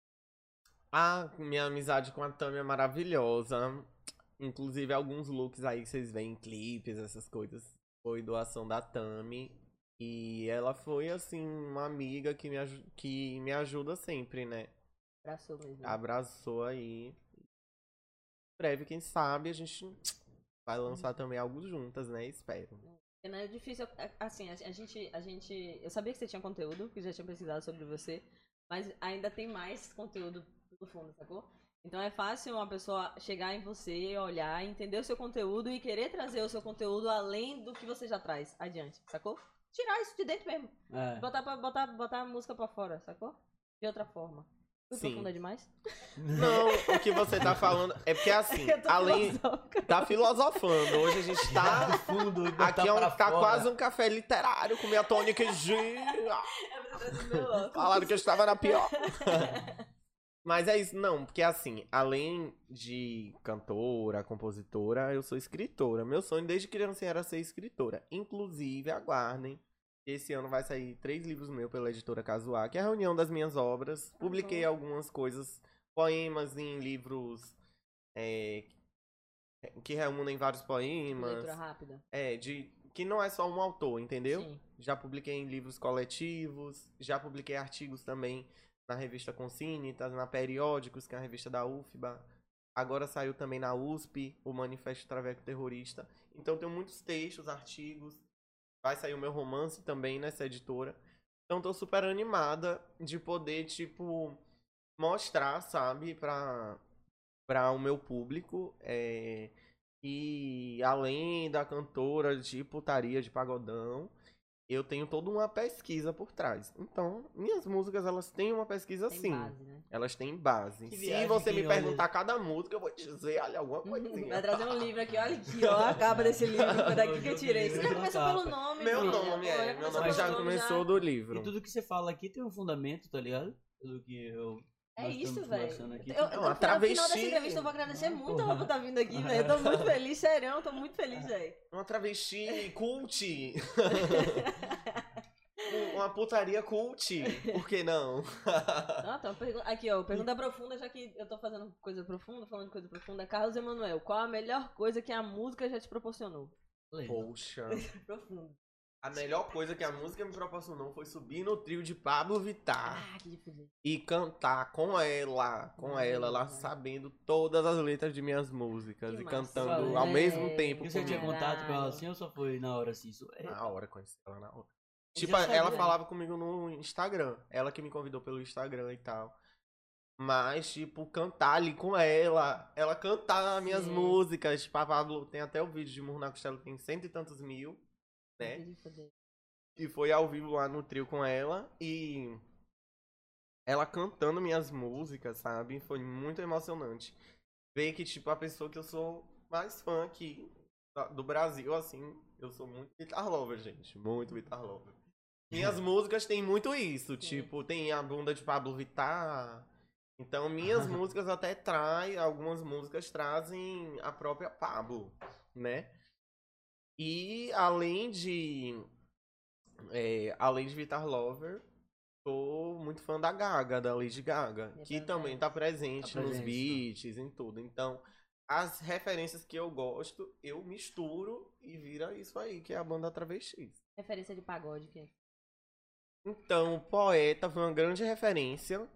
Ah, minha amizade com a Tami é maravilhosa. Inclusive, alguns looks aí que vocês veem, clipes, essas coisas. Foi doação da Tami. E ela foi, assim, uma amiga que me, aj que me ajuda sempre, né? Abraçou mesmo. Abraçou aí. Em breve, quem sabe, a gente vai lançar uhum. também algo juntas, né? Espero. É difícil, assim, a gente, a gente... Eu sabia que você tinha conteúdo, que já tinha pesquisado sobre você. Mas ainda tem mais conteúdo no fundo, sacou? Então é fácil uma pessoa chegar em você, olhar, entender o seu conteúdo e querer trazer o seu conteúdo além do que você já traz adiante, sacou? Tirar isso de dentro mesmo. É. Botar, pra, botar, botar a música pra fora, sacou? De outra forma. Não profunda demais? Não, o que você tá falando é porque assim, além... Filosófica. Tá filosofando. Hoje a gente tá... No fundo, aqui é um, tá fora. Quase um café literário com minha tônica e G. Falaram que eu estava na pior. Mas é isso, não, porque assim, além de cantora, compositora, eu sou escritora. Meu sonho desde criança era ser escritora. Inclusive, aguardem, esse ano vai sair três livros meus pela editora Casuá, que é a reunião das minhas obras. Publiquei uhum. algumas coisas, poemas em livros é, que reúnem vários poemas. Leitura rápida. É, de, que não é só um autor, entendeu? Sim. Já publiquei em livros coletivos, já publiquei artigos também. Na revista Consínitas, na Periódicos, que é a revista da U F B A. Agora saiu também na U S P, o Manifesto Traveco Terrorista. Então tem muitos textos, artigos. Vai sair o meu romance também nessa editora. Então tô super animada de poder, tipo, mostrar, sabe, pra, pra o meu público. É, e além da cantora de putaria, de pagodão... Eu tenho toda uma pesquisa por trás. Então, minhas músicas, elas têm uma pesquisa tem sim. Base, né? Elas têm base. Que viagem, se você me perguntar olha... cada música, eu vou dizer, olha, alguma coisinha. Vai trazer um livro aqui, olha aqui, ó, a capa desse livro, foi daqui que eu tirei. Você já começou pelo nome. Meu filho. nome, é. Meu nome já começou já... do livro. E tudo que você fala aqui tem um fundamento, tá ligado? Tudo que eu... É isso, velho. No final dessa entrevista eu vou agradecer muito a Robo tá vindo aqui, velho. Eu tô muito feliz, sério, tô muito feliz, velho. Uma travesti cult. Uma putaria cult. Por que não? Ah, tá, pergu... Aqui, ó, pergunta profunda, já que eu tô fazendo coisa profunda, falando coisa profunda. Carlos Emanuel, qual a melhor coisa que a música já te proporcionou? Poxa. Profundo. A melhor coisa que a música me proporcionou foi subir no trio de Pabllo Vittar ah, que e cantar com ela, com hum, ela, ela sabendo todas as letras de minhas músicas que e massa. Cantando é, ao mesmo tempo. E você tinha contato com ela assim ou só foi na hora assim? Isso é... Na hora, conheci ela na hora. Eu tipo, ela falava comigo no Instagram, ela que me convidou pelo Instagram e tal. Mas, tipo, cantar ali com ela, ela cantar minhas Sim. músicas. Tipo, a Pabllo tem até o vídeo de Murro na Costela, tem cento e tantos mil. Né? E foi ao vivo lá no trio com ela e ela cantando minhas músicas, sabe? Foi muito emocionante ver que, tipo, a pessoa que eu sou mais fã aqui do Brasil, assim, eu sou muito guitar lover, gente, muito guitar lover. Minhas músicas tem muito isso, Sim. tipo, tem a bunda de Pabllo Vittar, Então, minhas músicas até trazem, algumas músicas trazem a própria Pabllo, né? E além de, é, além de Vittar Lover, sou muito fã da Gaga, da Lady Gaga, é que também está presente, tá presente nos beats, em tudo. Então, as referências que eu gosto, eu misturo e vira isso aí, que é a banda Travestis. Referência de pagode, que é? Então, o Poeta foi uma grande referência,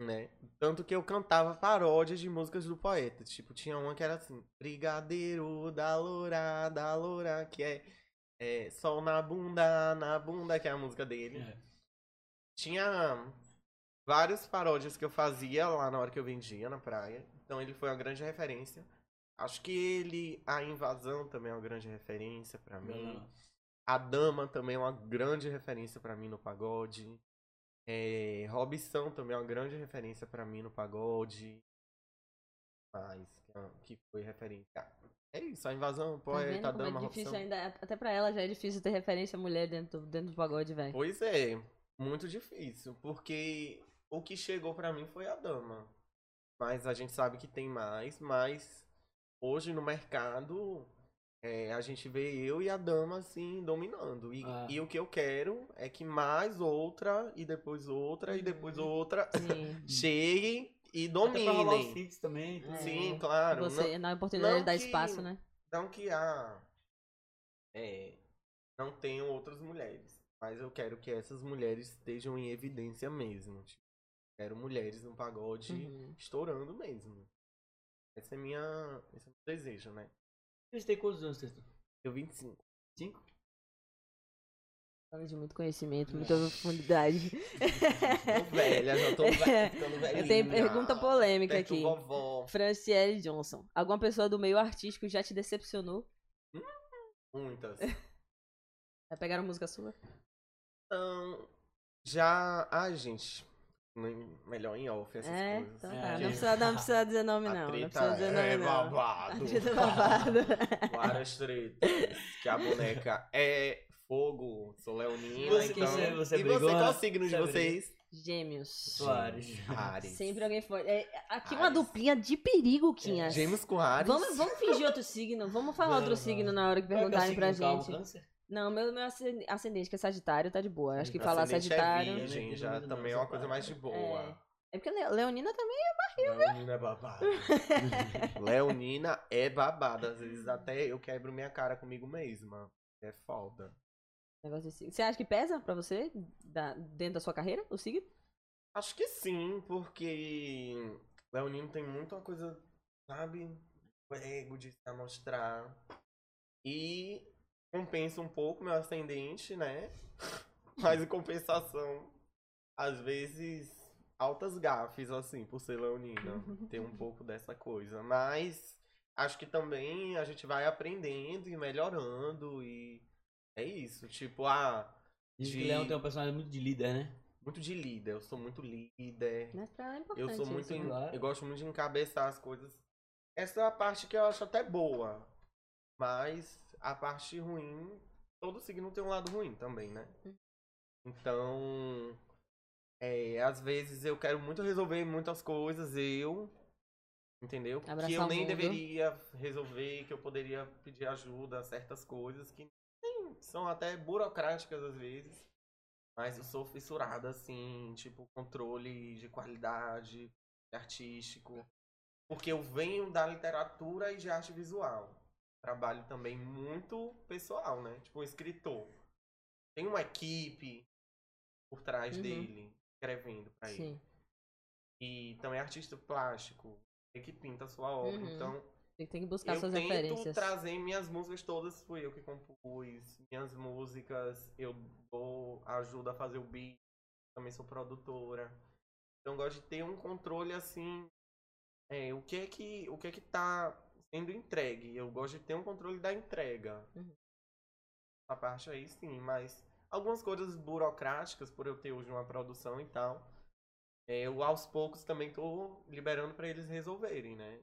né? Tanto que eu cantava paródias de músicas do Poeta. Tipo, tinha uma que era assim: brigadeiro da loura, da loura, que é, é sol na bunda, na bunda, que é a música dele. É. Tinha várias paródias que eu fazia lá na hora que eu vendia na praia. Então ele foi uma grande referência. Acho que ele, a Invasão também é uma grande referência pra mim. Não. A Dama também é uma grande referência pra mim no pagode. É, Robson também é uma grande referência pra mim no pagode. Mas que foi referência. É isso, a Invasão, Poeta, a Dama, é difícil ainda. Até pra ela já é difícil ter referência mulher dentro, dentro do pagode, velho. Pois é, muito difícil. Porque o que chegou pra mim foi a Dama. Mas a gente sabe que tem mais. Mas hoje no mercado, é, a gente vê eu e a Dama assim dominando. E, ah. e o que eu quero é que mais outra, e depois outra, uhum. e depois outra cheguem e dominem. Até pra rolar o fix também. Então. Sim, é. claro. Você, não, na oportunidade de dar espaço, né? Não que há, é, não tenham outras mulheres. Mas eu quero que essas mulheres estejam em evidência mesmo. Tipo, quero mulheres no pagode uhum. estourando mesmo. Essa é minha, esse é o meu desejo, né? Você tem quantos anos, Tertu? Eu vinte e cinco. Cinco? Fala de muito conhecimento, muita profundidade. Tô velha, já tô velha, ficando velhinha. Eu tenho pergunta polêmica aqui. Vovó. Franciele Johnson. Alguma pessoa do meio artístico já te decepcionou? Hum, muitas. Já pegaram música sua? Então, já... Ai, gente... Melhor em off essas é, coisas. Então tá. é. não, precisa, não precisa dizer nome, não. A treta não precisa dizer nome, é não. babado. A treta é babado. Várias tretas. Que a boneca é fogo. Sou leonina. Você, então... você, você e brigou? Você, qual o signo de vocês? Briga. Gêmeos. Soares. Ares. Sempre alguém foi. É, aqui Ares. Uma duplinha de perigo, Quinhas. É. Gêmeos com Ares. Vamos, vamos fingir outro signo. Vamos falar não, outro não. signo na hora que perguntarem pra gente. Câncer? Não, meu, meu ascendente, que é Sagitário, tá de boa. Acho que falar Sagitário. É virgem, já também é uma coisa mais de boa. É, é porque Leonina também é barril, né? Leonina é babada. Leonina é babada. Às vezes até eu quebro minha cara comigo mesma. É foda. Negócio assim. Você acha que pesa pra você, da, dentro da sua carreira, o signo? Acho que sim, porque Leonino tem muito uma coisa, sabe? O ego de se mostrar. E compensa um pouco meu ascendente, né? Mas em compensação, às vezes, altas gafes, assim, por ser leonina. Tem um pouco dessa coisa. Mas acho que também a gente vai aprendendo e melhorando. E é isso. Tipo, ah. Diz que Leão tem um personagem muito de líder, né? Muito de líder. Eu sou muito líder. Mas pra é importante eu sou muito. Isso, em... claro. Eu gosto muito de encabeçar as coisas. Essa é a parte que eu acho até boa. Mas a parte ruim, todo signo tem um lado ruim também, né? Então, é, às vezes eu quero muito resolver muitas coisas, eu, entendeu? Abraçar que eu nem deveria resolver, que eu poderia pedir ajuda a certas coisas que sim, são até burocráticas às vezes. Mas eu sou fissurada, assim, tipo, controle de qualidade, artístico. Porque eu venho da literatura e de arte visual. Trabalho também muito pessoal, né? Tipo, um escritor. Tem uma equipe por trás uhum. dele, escrevendo pra Sim. ele. E também é artista plástico, é que pinta a sua obra. Uhum. Então, tem que buscar suas referências. Eu tento trazer minhas músicas todas, fui eu que compus. Minhas músicas, eu dou ajuda a fazer o beat. Também sou produtora. Então, eu gosto de ter um controle, assim, é, o que é que, o que é que tá... sendo entregue, eu gosto de ter um controle da entrega. Uhum. Essa parte aí sim, mas algumas coisas burocráticas, por eu ter hoje uma produção e tal, eu aos poucos também tô liberando pra eles resolverem, né?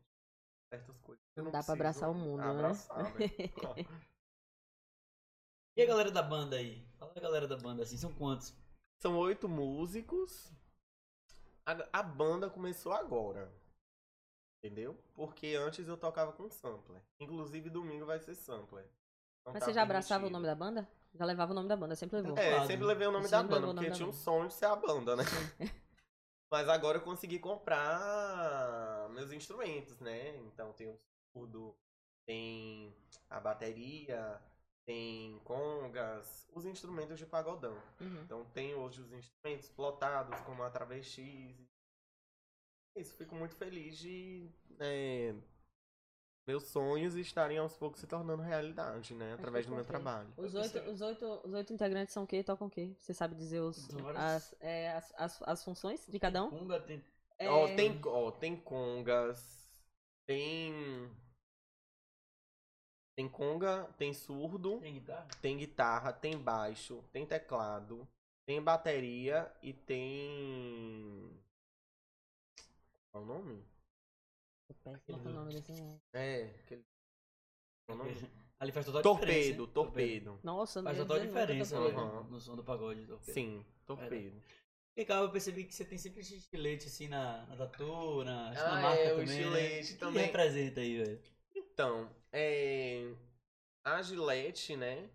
Certas coisas. Eu não dá pra abraçar o mundo, abraçar, né? né? E a galera da banda aí? Fala a galera da banda assim, são quantos? São oito músicos. A, a banda começou agora. Entendeu? Porque antes eu tocava com sampler. Inclusive, domingo vai ser sampler. Não Mas você já abraçava permitido. O nome da banda? Já levava o nome da banda, sempre levou. É, claro. Sempre levei o nome eu da banda, porque tinha um sonho de ser a banda, né? Mas agora eu consegui comprar meus instrumentos, né? Então tem o surdo, tem a bateria, tem congas, os instrumentos de pagodão. Uhum. Então tem hoje os instrumentos plotados, como a Travestis. Isso, fico muito feliz de é, meus sonhos estarem aos poucos se tornando realidade, né? Através do meu trabalho. Os oito, os, oito, os oito integrantes são o quê? Tocam o quê? Você sabe dizer os, as, é, as, as, as funções de cada um? Tem conga, tem... É... Oh, tem, oh, tem congas, tem... Tem conga, tem surdo, tem guitarra? tem guitarra, tem baixo, tem teclado, tem bateria e tem... Qual o nome? Aquele... O nome desse... É, aquele... Qual o nome? Ali faz total torpedo, diferença. Torpedo, torpedo. Nossa, faz total diferença é uhum. no som do pagode. Torpedo. Sim, torpedo. É. E cara, eu percebi que você tem sempre esse estilete assim na, na Natura, na, ah, na marca é, também. O estilete né? também. Que representa aí, velho? Então, é... a gilete, né?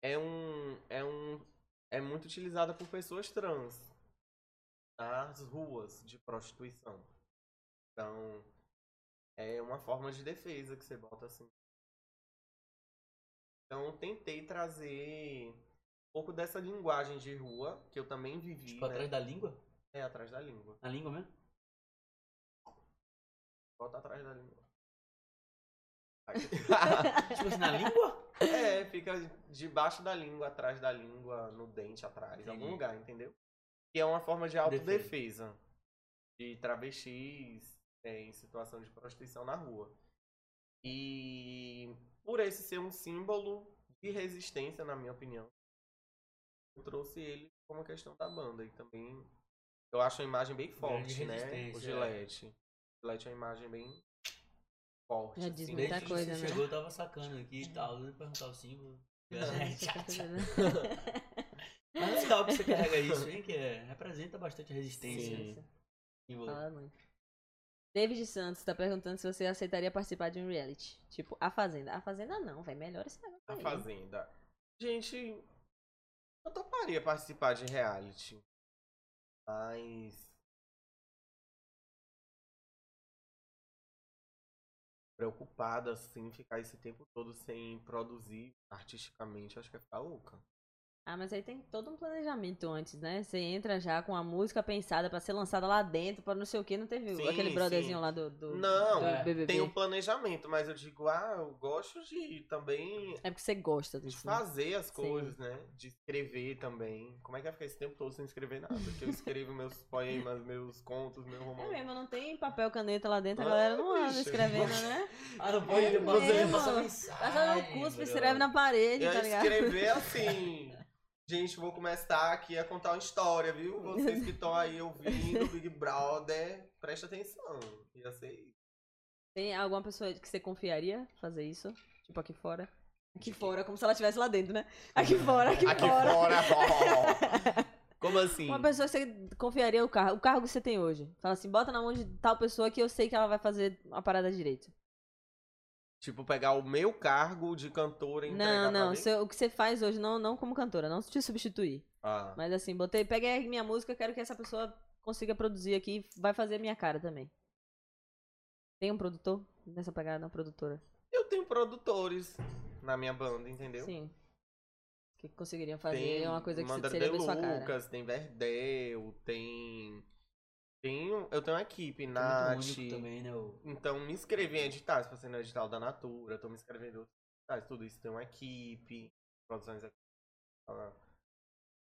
É um... É um... É muito utilizada por pessoas trans. Nas ruas de prostituição. Então, é uma forma de defesa que você bota assim. Então, eu tentei trazer um pouco dessa linguagem de rua, que eu também vivi. Tipo, né? Atrás da língua? É, atrás da língua. A língua mesmo? Bota atrás da língua. Tipo assim, na língua? É, fica debaixo da língua, atrás da língua, no dente, atrás, em algum lugar, entendeu? Que é uma forma de autodefesa de travestis é, em situação de prostituição na rua. E por esse ser um símbolo de resistência, na minha opinião, eu trouxe ele como questão da banda. E também eu acho a imagem bem forte, né? O Gillette. É. O Gillette é uma imagem bem forte. Já diz assim. Muita Desde coisa, né? Chegou, eu tava sacando aqui e tal. Eu ia perguntar o símbolo. Mas é legal que você carrega isso, hein? Que é, representa bastante a resistência. Sim. Fala muito. David Santos tá perguntando se você aceitaria participar de um reality. Tipo, A Fazenda. A Fazenda não, vai melhor esse negócio. A aí. Fazenda. Gente, eu toparia participar de reality. Mas... preocupada, assim, ficar esse tempo todo sem produzir artisticamente, acho que é ficar louca. Ah, mas aí tem todo um planejamento antes, né? Você entra já com a música pensada pra ser lançada lá dentro, pra não sei o que, não teve sim, aquele brotherzinho sim. lá do, do, não, do é. B B B. Não, tem um planejamento, mas eu digo, ah, eu gosto de também... É porque você gosta disso. De fazer as coisas, sim. né? De escrever também. Como é que vai ficar esse tempo todo sem escrever nada? Porque eu escrevo meus poemas, meus contos, meu romance. É mesmo, não tem papel caneta lá dentro, a galera não anda ah, escrevendo, né? Ah, não pode, é mesmo, passa passando um cuspe, escreve na parede, eu tá ligado? Escrever assim... Gente, vou começar aqui a contar uma história, viu? Vocês que estão aí ouvindo, Big Brother, presta atenção. Já sei. Tem alguma pessoa que você confiaria fazer isso? Tipo, aqui fora? Aqui fora, como se ela estivesse lá dentro, né? Aqui fora, aqui, aqui fora. Aqui fora, como assim? Uma pessoa que você confiaria o cargo, o cargo que você tem hoje. Fala assim, bota na mão de tal pessoa que eu sei que ela vai fazer uma parada direito. Tipo, pegar o meu cargo de cantora e entregar. Não, não. Seu, o que você faz hoje, não, não como cantora, não te substituir. Ah. Mas assim, botei, peguei minha música, quero que essa pessoa consiga produzir aqui e vai fazer minha cara também. Tem um produtor nessa pegada, uma produtora? Eu tenho produtores na minha banda, entendeu? Sim. Que conseguiriam fazer tem uma coisa que seria bem sua cara. Tem Lucas, tem Verdeu, tem... Tenho, eu tenho uma equipe, tem Nath, também, né? Então me inscrevi em editais, passei no edital da Natura, tô me inscrevendo em outros editais, tudo isso tem uma equipe, produções, um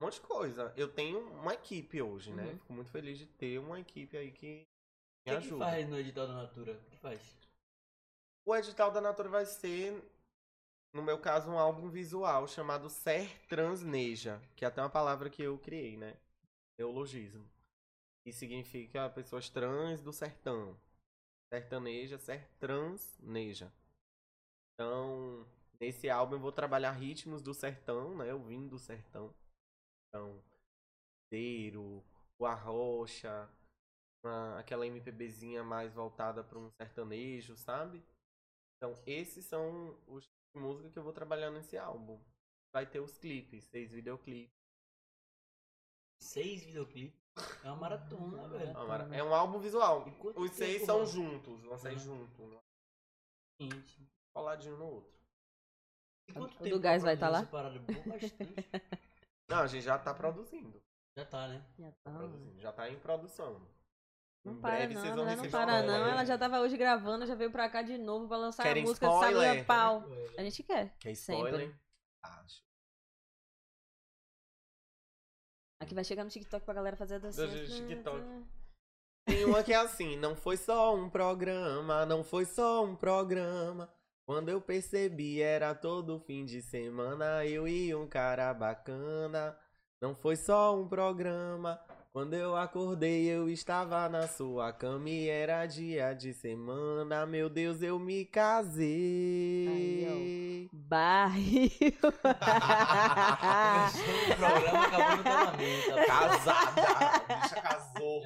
monte de coisa. Eu tenho uma equipe hoje, uhum. né? Fico muito feliz de ter uma equipe aí que me que ajuda. O que faz no edital da Natura? O que faz? O edital da Natura vai ser, no meu caso, um álbum visual chamado Sertaneja, que é até uma palavra que eu criei, né? Neologismo. E significa pessoas trans do sertão. Sertaneja, sertransneja. Então, nesse álbum eu vou trabalhar ritmos do sertão, né? Eu vim do sertão. Então, o arrocha, uma, aquela MPBzinha mais voltada para um sertanejo, sabe? Então, esses são os tipos de música que eu vou trabalhar nesse álbum. Vai ter os clipes, seis videoclipes. Seis videoclipes? É uma maratona, velho. É um álbum visual. Os seis são mano? juntos, vão sair uhum. juntos. Sim. Coladinho no outro. E quanto o tempo do gás vai estar tá lá? Não, a gente já tá produzindo. Já tá, né? Já tá, produzindo. Já tá em produção. Não em para não, vocês vão não, não para não. Ela, ela já tava hoje gravando, já veio pra cá de novo pra lançar Querem a música de Samuel Pau. A gente quer. Quer spoiler? Sempre. Acho. Aqui vai chegar no TikTok pra galera fazer a dancinha. Tem uma que é assim, não foi só um programa, não foi só um programa. Quando eu percebi era todo fim de semana, eu e um cara bacana. Não foi só um programa, quando eu acordei eu estava na sua cama e era dia de semana. Meu Deus, eu me casei. Ai, barril. O programa acabou no casamento. Casada, a bicha casou.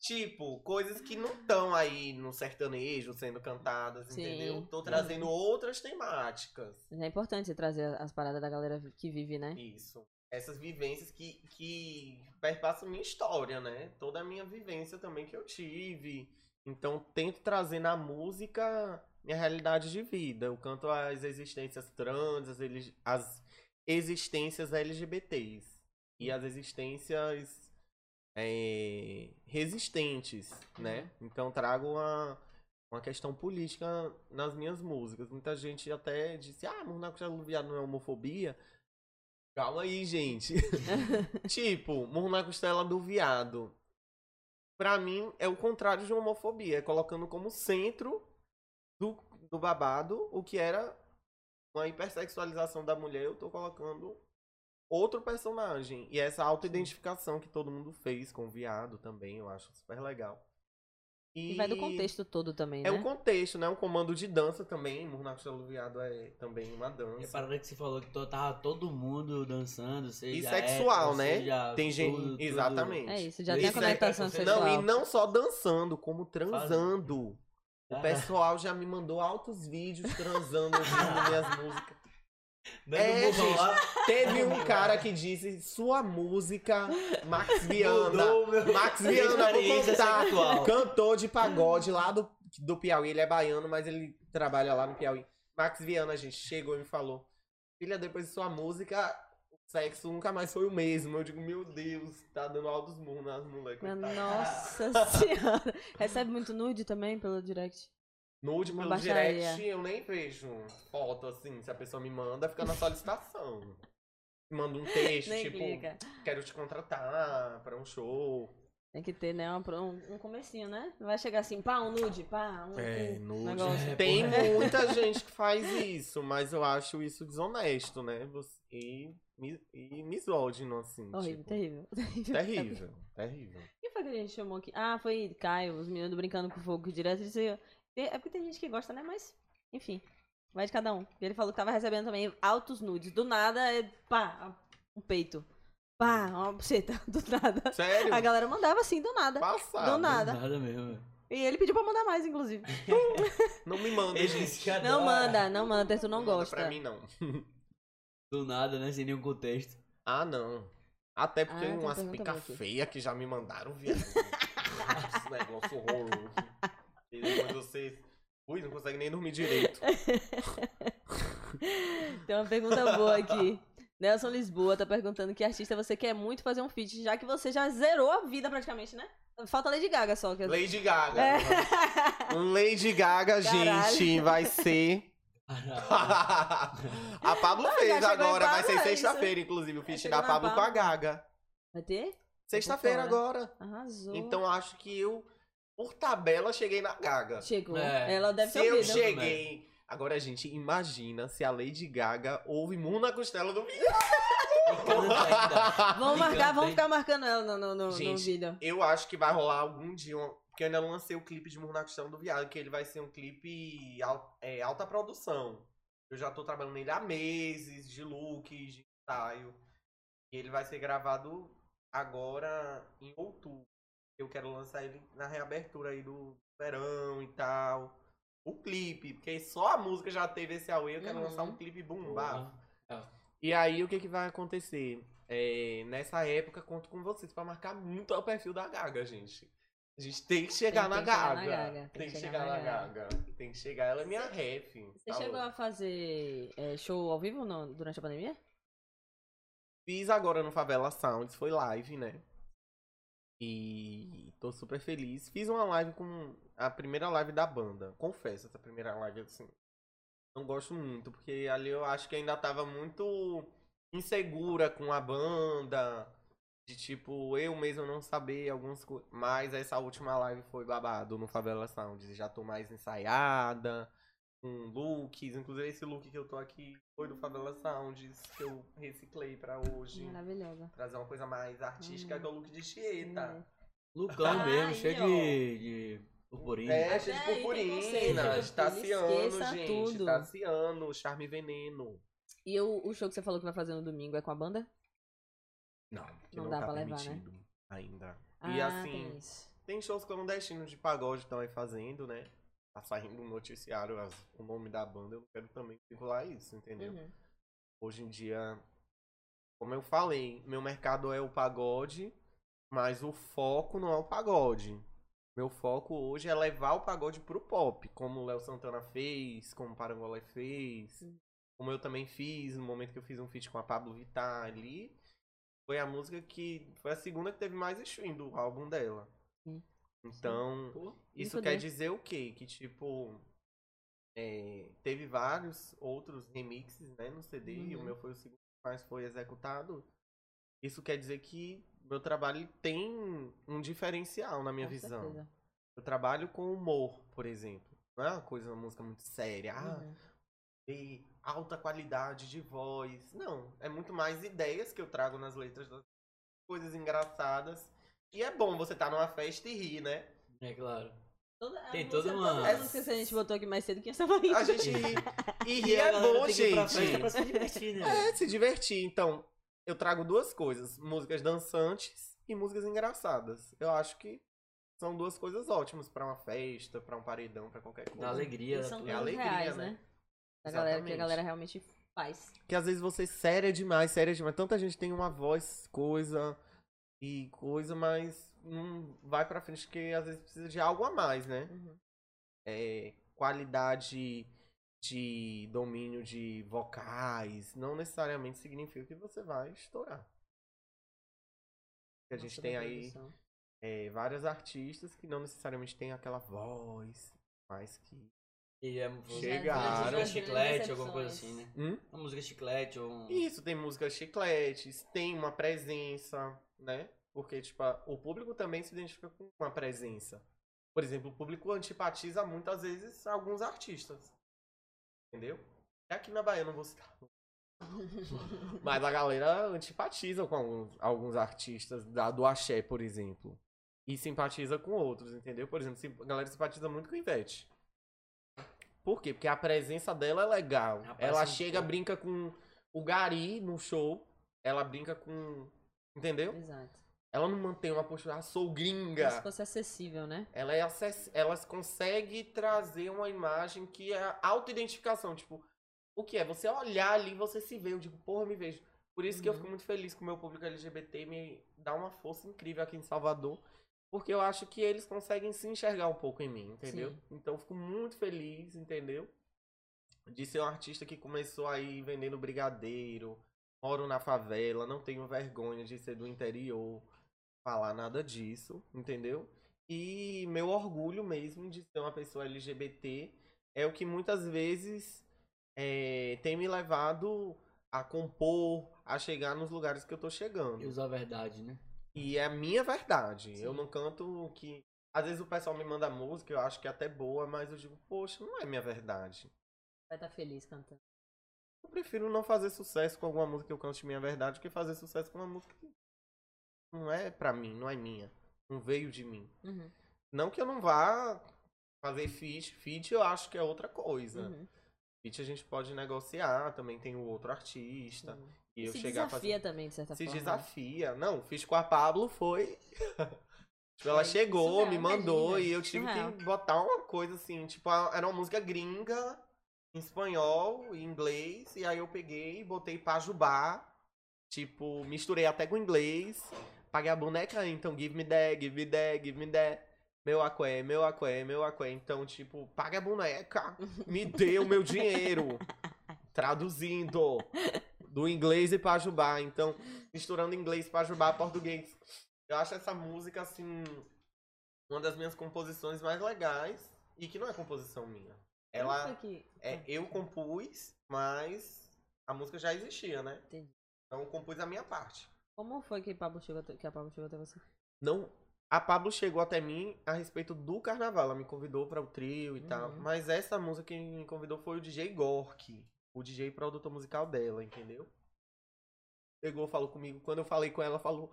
Tipo, coisas que não estão aí no sertanejo sendo cantadas, Sim. entendeu? Tô trazendo uhum. outras temáticas. É importante você trazer as paradas da galera que vive, né? Isso. Essas vivências que, que perpassam minha história, né? Toda a minha vivência também que eu tive. Então, tento trazer na música minha realidade de vida. Eu canto as existências trans, as, as existências L G B Ts. E as existências... É, resistentes, né? Então trago uma, uma questão política nas minhas músicas. Muita gente até disse, ah, mas na Costela do Viado não é homofobia? Calma aí, gente. Tipo, Murro na Costela do Viado, pra mim, é o contrário de homofobia. É colocando como centro do, do babado o que era uma hipersexualização da mulher. Eu tô colocando... outro personagem. E essa auto-identificação que todo mundo fez com o viado também, eu acho super legal. E, e vai do contexto todo também, é né? É um contexto, né? Um comando de dança também. Murro na Costela do Viado é também uma dança. É a parada que você falou que tava todo mundo dançando. Seja e sexual, época, né? Seja Tem gente. Tudo, exatamente. Tudo. É isso, já e tem a conectação sexual. Não, e não só dançando, como transando. Faz... O pessoal já me mandou altos vídeos transando, ouvindo minhas músicas. É, gente, lá. Teve um cara que disse sua música, Max Viana. Max Viana, vou contar. Sexual. Cantor de pagode lá do, do Piauí. Ele é baiano, mas ele trabalha lá no Piauí. Max Viana, gente, chegou e me falou: filha, depois de sua música, o sexo nunca mais foi o mesmo. Eu digo, meu Deus, tá dando altos murros nas moleques. Nossa senhora. Recebe muito nude também pelo direct? Nude pelo baixaria. Direct, eu nem vejo foto, assim, se a pessoa me manda, fica na solicitação. Manda um texto, tipo, clica. Quero te contratar pra um show. Tem que ter, né, um, um comecinho, né? Não vai chegar assim, pá, um nude, pá, um... É, nude. É, Tem porra. muita gente que faz isso, mas eu acho isso desonesto, né? E, e misógino, assim. Horrível, tipo, terrível. Terrível, terrível. terrível. Quem foi que a gente chamou aqui? Ah, foi Caio, os meninos do Brincando com Fogo, direto de... É porque tem gente que gosta, né? Mas, enfim, vai de cada um. Ele falou que tava recebendo também altos nudes. Do nada, é pá, um peito. Pá, uma buceta. Do nada. Sério? A galera mandava assim, do nada. Passado. Do nada. Do nada mesmo. E ele pediu pra mandar mais, inclusive. Não me manda, gente. Não manda, não manda. Tu não, não gosta. Manda pra mim, não. Do nada, né? Sem nenhum contexto. Ah, não. Até porque ah, tem umas pica feia que já me mandaram, viado. Esse negócio horroroso. Mas vocês, ui, não consegue nem dormir direito. Tem uma pergunta boa aqui. Nelson Lisboa tá perguntando que artista você quer muito fazer um feat, já que você já zerou a vida praticamente, né? Falta Lady Gaga só. Que... Lady Gaga. É. Lady Gaga, Caralho. gente, vai ser... A Pabllo fez agora, vai ser sexta-feira, inclusive, o feat da Pabllo com a Gaga. Vai ter? Sexta-feira agora. Arrasou. Então acho que eu... Por tabela, cheguei na Gaga. Chegou. É. Ela deve ter ouvido. Se eu cheguei... Né? Agora, gente, imagina se a Lady Gaga ouve Murro na Costela do Viado. Vamos marcar, vamos ficar marcando ela no, no, gente, no vídeo. Eu acho que vai rolar algum dia... Porque eu ainda lancei o clipe de Murro na Costela do Viado, que ele vai ser um clipe é, alta produção. Eu já tô trabalhando nele há meses, de look, de ensaio. E ele vai ser gravado agora em outubro. Eu quero lançar ele na reabertura aí do verão e tal. O clipe, porque só a música já teve esse auê, eu quero uhum. lançar um clipe bombado. Uhum. Uhum. E aí, o que, que vai acontecer? É, nessa época, conto com vocês pra marcar muito o perfil da Gaga, gente. A gente tem que chegar, tem, na, tem Gaga. chegar na Gaga. Tem, tem que chegar, chegar na Gaga. Gaga. Tem que chegar, ela é minha ref. Você tá chegou louco. a fazer é, show ao vivo no, durante a pandemia? Fiz agora no Favela Sounds, foi live, né? E tô super feliz. Fiz uma live com a primeira live da banda. Confesso, essa primeira live, assim, não gosto muito, porque ali eu acho que ainda tava muito insegura com a banda. De tipo, eu mesmo não saber algumas coisas. Mas essa última live foi babado no Favela Sounds. Já tô mais ensaiada, com looks. Inclusive esse look que eu tô aqui foi do Favela Sounds, que eu reciclei pra hoje. Maravilhosa. Trazer uma coisa mais artística, hum. que é o look de Tieta. É. Lucão mesmo, cheio de purpurina. É, cheio de purpurina. Estaciano, gente. Estaciano, charme e veneno. E o, o show que você falou que vai fazer no domingo é com a banda? Não, não, não dá tá pra levar, né? Ainda. Ah, e assim, tem, tem shows clandestinos de pagode estão aí fazendo, né? Tá saindo um noticiário, as, o nome da banda, eu quero também circular isso, entendeu? Uhum. Hoje em dia, como eu falei, meu mercado é o pagode, mas o foco não é o pagode. Meu foco hoje é levar o pagode pro pop, como o Léo Santana fez, como o Parangolé fez, uhum. como eu também fiz, no momento que eu fiz um feat com a Pabllo Vittar ali. Foi a música que... Foi a segunda que teve mais stream do álbum dela. Sim. Então, Sim. isso quer dizer o quê? Que, tipo... É, teve vários outros remixes, né? No C D. Uhum. E o meu foi o segundo que mais foi executado. Isso quer dizer que meu trabalho tem um diferencial na minha com visão. Certeza. Eu trabalho com humor, por exemplo. Não é uma coisa, uma música muito séria. Ah, uhum. e... alta qualidade de voz. Não, é muito mais ideias que eu trago nas letras, coisas engraçadas. E é bom você estar tá numa festa e rir, né? É claro. Toda, Tem toda uma... É... música que a gente botou aqui mais cedo que a gente tava rindo. A gente ri. E rir é bom, gente. Pra festa pra se divertir, né? É, se divertir. Então, eu trago duas coisas. Músicas dançantes e músicas engraçadas. Eu acho que são duas coisas ótimas pra uma festa, pra um paredão, pra qualquer coisa. Da alegria. São é alegria, reais, né? né? A galera, que a galera realmente faz. Porque às vezes você é séria demais, séria demais. Tanta gente tem uma voz, coisa e coisa, mas não vai pra frente, porque às vezes precisa de algo a mais, né? Uhum. É, qualidade de domínio de vocais não necessariamente significa que você vai estourar. Porque a gente tem aí é, vários artistas que não necessariamente tem aquela voz, mas que... E é chegaram. música chiclete, alguma coisa assim, né? Hum? Uma música chiclete ou... Um... Isso, tem músicas chicletes, tem uma presença, né? Porque, tipo, o público também se identifica com uma presença. Por exemplo, o público antipatiza muitas vezes alguns artistas. Entendeu? É aqui na Bahia, eu não vou citar. Mas a galera antipatiza com alguns, alguns artistas da, do axé, por exemplo. E simpatiza com outros, entendeu? Por exemplo, a galera simpatiza muito com o Ivete. Por quê? Porque a presença dela é legal. Rapaz, ela chega, show. brinca com o Gari no show. Ela brinca com... Entendeu? Exato. Ela não mantém uma postura, ah, sou gringa. Como se fosse acessível, né? Ela, é acess... ela consegue trazer uma imagem que é auto-identificação. Tipo, o que é? Você olhar ali, você se vê. Eu digo, porra, eu me vejo. Por isso uhum. que eu fico muito feliz com o meu público L G B T. Me dá uma força incrível aqui em Salvador. Porque eu acho que eles conseguem se enxergar um pouco em mim, entendeu? Sim. Então eu fico muito feliz, entendeu? De ser um artista que começou aí vendendo brigadeiro, moro na favela, não tenho vergonha de ser do interior, falar nada disso, entendeu? E meu orgulho mesmo de ser uma pessoa L G B T é o que muitas vezes é, tem me levado a compor, a chegar nos lugares que eu tô chegando. E usar a verdade, né? E é a minha verdade. Sim. Eu não canto que... Às vezes o pessoal me manda música, eu acho que é até boa, mas eu digo, poxa, não é minha verdade. Vai estar feliz cantando. Eu prefiro não fazer sucesso com alguma música que eu cante minha verdade, do que fazer sucesso com uma música que não é pra mim, não é minha. Não veio de mim. Uhum. Não que eu não vá fazer feat. Feat eu acho que é outra coisa. Uhum. Feat a gente pode negociar, também tem o outro artista... Uhum. E eu se desafia a fazer... também, de certa se forma. Se desafia. Não, fiz com a Pabllo, foi... Tipo, ela chegou, surreal, me mandou, imagina, e eu tive surreal. que botar uma coisa assim, tipo, era uma música gringa, em espanhol, em inglês, e aí eu peguei e botei Pajubá, tipo, misturei até com inglês, paguei a boneca, então give me that, give me that, give me that, meu aqué, meu aqué, meu aqué, então, tipo, paga a boneca, me dê o meu dinheiro, traduzindo, do inglês e Pajubá, então, misturando inglês, Pajubá, português. Eu acho essa música, assim, uma das minhas composições mais legais. E que não é composição minha. Ela, é, eu compus, mas a música já existia, né? Entendi. Então eu compus a minha parte. Como foi que, Pabllo chegou, que a Pabllo chegou até você? Não, a Pabllo chegou até mim a respeito do carnaval. Ela me convidou para o trio e uhum. tal. Mas essa música que me convidou foi o D J Gork. O D J produtor musical dela, entendeu? Chegou, falou comigo. Quando eu falei com ela, falou...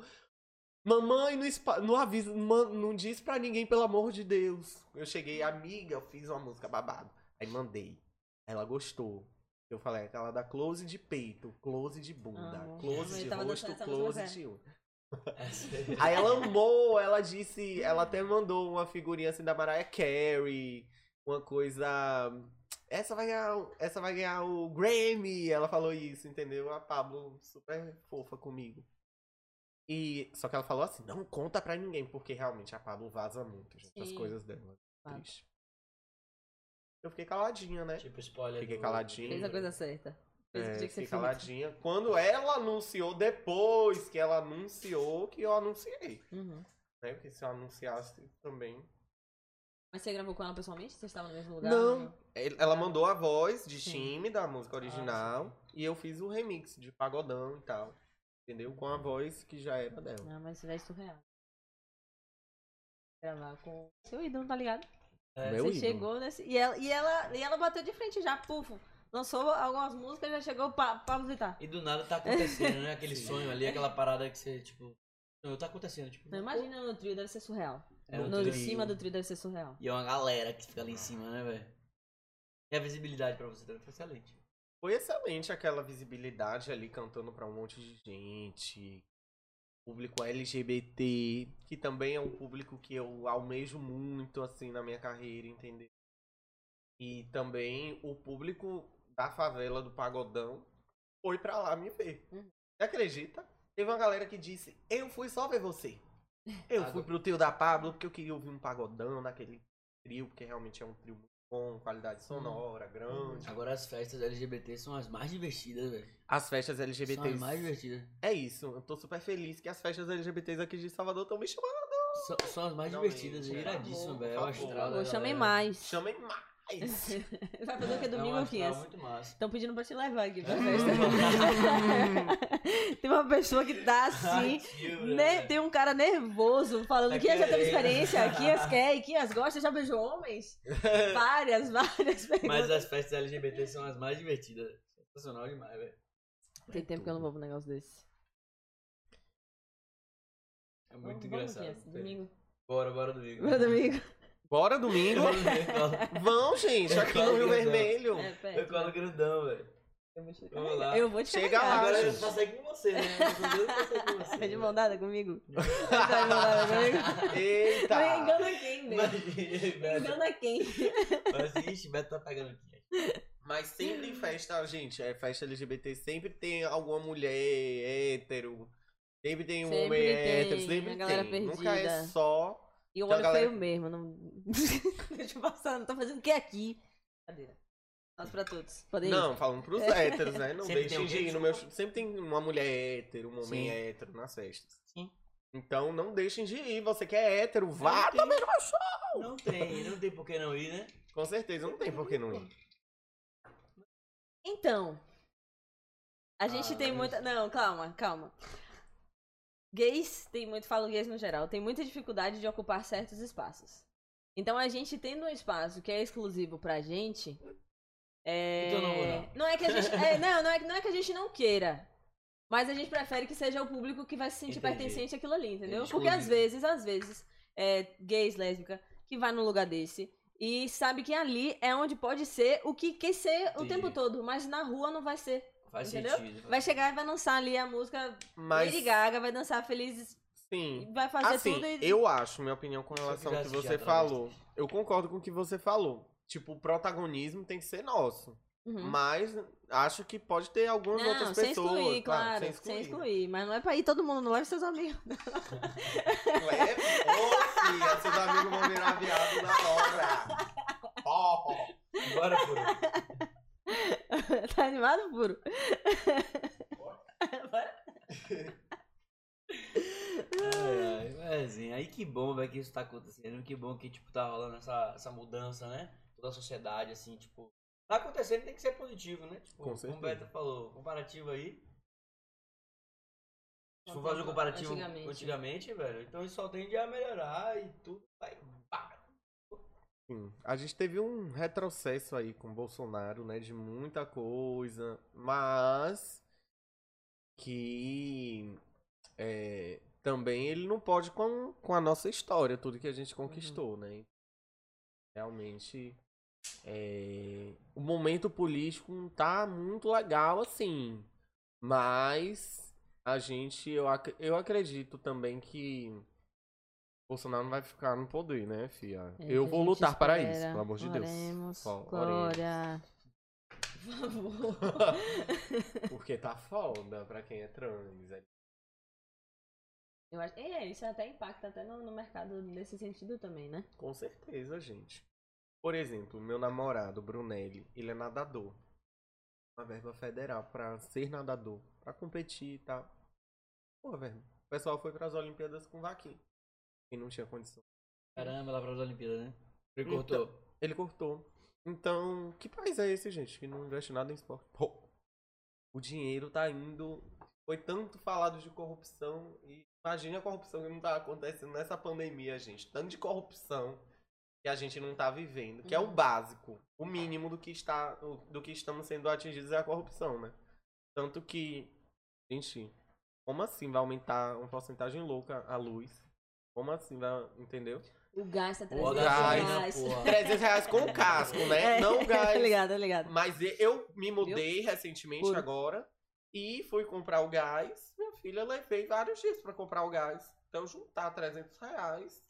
Mamãe, não, não avisa, não diz pra ninguém, pelo amor de Deus. Eu cheguei, amiga, eu fiz uma música babado. Aí mandei. Ela gostou. Eu falei, aquela da close de peito, close de bunda, ah, close de rosto, close de... Aí ela amou, ela disse, ela até mandou uma figurinha assim da Mariah Carey, uma coisa... Essa vai ganhar, essa vai ganhar o Grammy, ela falou isso, entendeu? A Pabllo super fofa comigo. E, só que ela falou assim, não conta pra ninguém, porque realmente a Pabllo vaza muito, gente, as coisas dela. Triste. Eu fiquei caladinha, né? Tipo spoiler. Fiquei do... caladinha. Fez a coisa certa. Fez é, o que tinha que ser feito. Fiquei caladinha. Quando ela anunciou, depois que ela anunciou, que eu anunciei. Uhum. Né? Porque se eu anunciasse também... Mas você gravou com ela pessoalmente? Vocês estavam no mesmo lugar? Não. Né? Ela mandou a voz de time da música original, ah, e eu fiz o remix de pagodão e tal. Entendeu? Com a voz que já era dela. Não, mas isso é surreal. Gravar com seu ídolo, tá ligado? É, você ídolo. Chegou nesse... E ela, e, ela, e ela bateu de frente já, pufo. Lançou algumas músicas, já chegou pra, pra visitar. E do nada tá acontecendo, né? Aquele sonho ali, aquela parada que você, tipo... Não, tá acontecendo, tipo... Não, imagina no trio, deve ser surreal. É, no, no trio. Em cima do trio deve ser surreal. E é uma galera que fica ali em cima, né, velho? E a visibilidade pra você também foi excelente. Foi excelente aquela visibilidade ali, cantando pra um monte de gente. Público L G B T, que também é um público que eu almejo muito, assim, na minha carreira, entendeu? E também o público da favela do Pagodão foi pra lá me ver. Uhum. Você acredita? Teve uma galera que disse, eu fui só ver você. Eu fui pro trio da Pabllo porque eu queria ouvir um pagodão naquele trio, porque realmente é um trio... Com qualidade sonora, hum. grande. Agora as festas L G B T são as mais divertidas, velho. As festas L G B T são as mais divertidas. É isso, eu tô super feliz que as festas L G B T aqui de Salvador estão me chamando. So, são as mais Finalmente, divertidas, é iradíssimo, velho. É chamem mais. Chamem mais. Vai fazer o que? Domingo ou quinze? Estão pedindo pra te levar aqui pra festa. Tem uma pessoa que tá assim, né? Tem um cara nervoso falando que já teve experiência, que as quer e que as gosta, já beijou homens. Várias, várias perguntas. Mas as festas L G B T são as mais divertidas. Sensacional demais, velho. Tem é tempo tudo. que eu não vou pra um negócio desse. É muito vamos, engraçado. Vamos, domingo. Bora, bora domingo. Bora domingo. Bora domingo. Vão, gente, aqui no Rio Vermelho. É, perto, eu colo grandão, velho. Eu vou te carregar. Eu vou te Chega carregar. Agora eu passei com você, né? Eu passei com você. Tá de mão dada comigo? Tá de mão dada comigo? Eita! Mas engana quem, né? Mas, engana quem? Mas, ixi, Beto tá pegando aqui. Mas sempre em festa, gente, é festa L G B T, sempre tem alguma mulher hétero, sempre tem um sempre homem tem, hétero, sempre tem. Perdida. Nunca é só... E o olho então, galera... feio mesmo. Não... Deixa eu passar, não tô fazendo o que aqui? Cadeira. Nós pra todos. Podem não, ir. Falando pros héteros, né? Não deixem de ir no meu... Sempre tem uma mulher hétero, um homem Sim. hétero nas festas. Sim. Então não deixem de ir. Você que é hétero, não vá tem. também no meu show! Não tem, não tem por que não ir, né? Com certeza, não tem por que não ir. Então, a gente ah, tem mas... muita... Não, calma, calma. Gays, tem muito, falo gays no geral, tem muita dificuldade de ocupar certos espaços. Então a gente tendo um espaço que é exclusivo pra gente... É... Então não, não. Não, é que a gente, é, não, não, é, não é que a gente não queira, mas a gente prefere que seja o público que vai se sentir Entendi. pertencente àquilo ali, entendeu? Porque às vezes, às vezes, é, gays, lésbica, que vai num lugar desse e sabe que ali é onde pode ser o que quer ser Entendi. o tempo todo, mas na rua não vai ser, Faz entendeu? Sentido. Vai chegar e vai dançar ali a música mas... Lady Gaga, vai dançar Felizes... Sim. Vai fazer assim, tudo e... eu acho, minha opinião com relação ao que você falou. Eu concordo com o que você falou. Tipo, o protagonismo tem que ser nosso. Uhum. Mas acho que pode ter algumas não, outras sem pessoas. Excluir, claro, claro, sem excluir, claro. Sem excluir. Mas não é pra ir todo mundo, não leve seus amigos. Leve, ô, filha, seus amigos vão virar viado na hora. Ó, oh, oh. Bora, Puro. Tá animado, Puro? Bora. Bora. Ai, ai, assim, aí que bom, velho, que isso tá acontecendo. Que bom que, tipo, tá rolando essa, essa mudança, né? Toda a sociedade, assim, tipo, tá acontecendo, tem que ser positivo, né? Tipo, com como o Beto falou, comparativo aí. Se for fazer o comparativo antigamente, antigamente, velho, então isso só tende a melhorar e tudo vai. Sim, a gente teve um retrocesso aí com o Bolsonaro, né? De muita coisa, mas que é, também ele não pode com, com a nossa história, tudo que a gente conquistou, uhum. né? Realmente. É, o momento político não tá muito legal assim, mas a gente, eu, ac eu acredito também que Bolsonaro não vai ficar no poder, né, filha? É, eu vou lutar espera. para isso, pelo amor de oremos, Deus. Ó, glória. Oremos. Por favor. Porque tá foda pra quem é trans. É... Eu acho... é, isso até impacta até no, no mercado nesse sentido também, né? Com certeza, gente. Por exemplo, meu namorado, Brunelli, ele é nadador. Uma verba federal pra ser nadador, pra competir e tal. Pô, velho, o pessoal foi pras Olimpíadas com vaquinha. E não tinha condição. Caramba, lá pras Olimpíadas, né? Ele então, cortou. Ele cortou. Então, que país é esse, gente, que não investe nada em esporte? Pô, o dinheiro tá indo... Foi tanto falado de corrupção. E imagina a corrupção que não tá acontecendo nessa pandemia, gente. Tanto de corrupção... que a gente não tá vivendo, que uhum. é o básico, o mínimo do que, está, do que estamos sendo atingidos é a corrupção, né? Tanto que, gente, como assim vai aumentar uma porcentagem louca a luz? Como assim vai, entendeu? O gás tá trezentos reais. trezentos reais com o casco, né? É. Não o gás. Ligado, ligado. Mas eu me mudei Meu... recentemente Puro. agora e fui comprar o gás. Minha filha levei vários dias pra comprar o gás. Então juntar trezentos reais...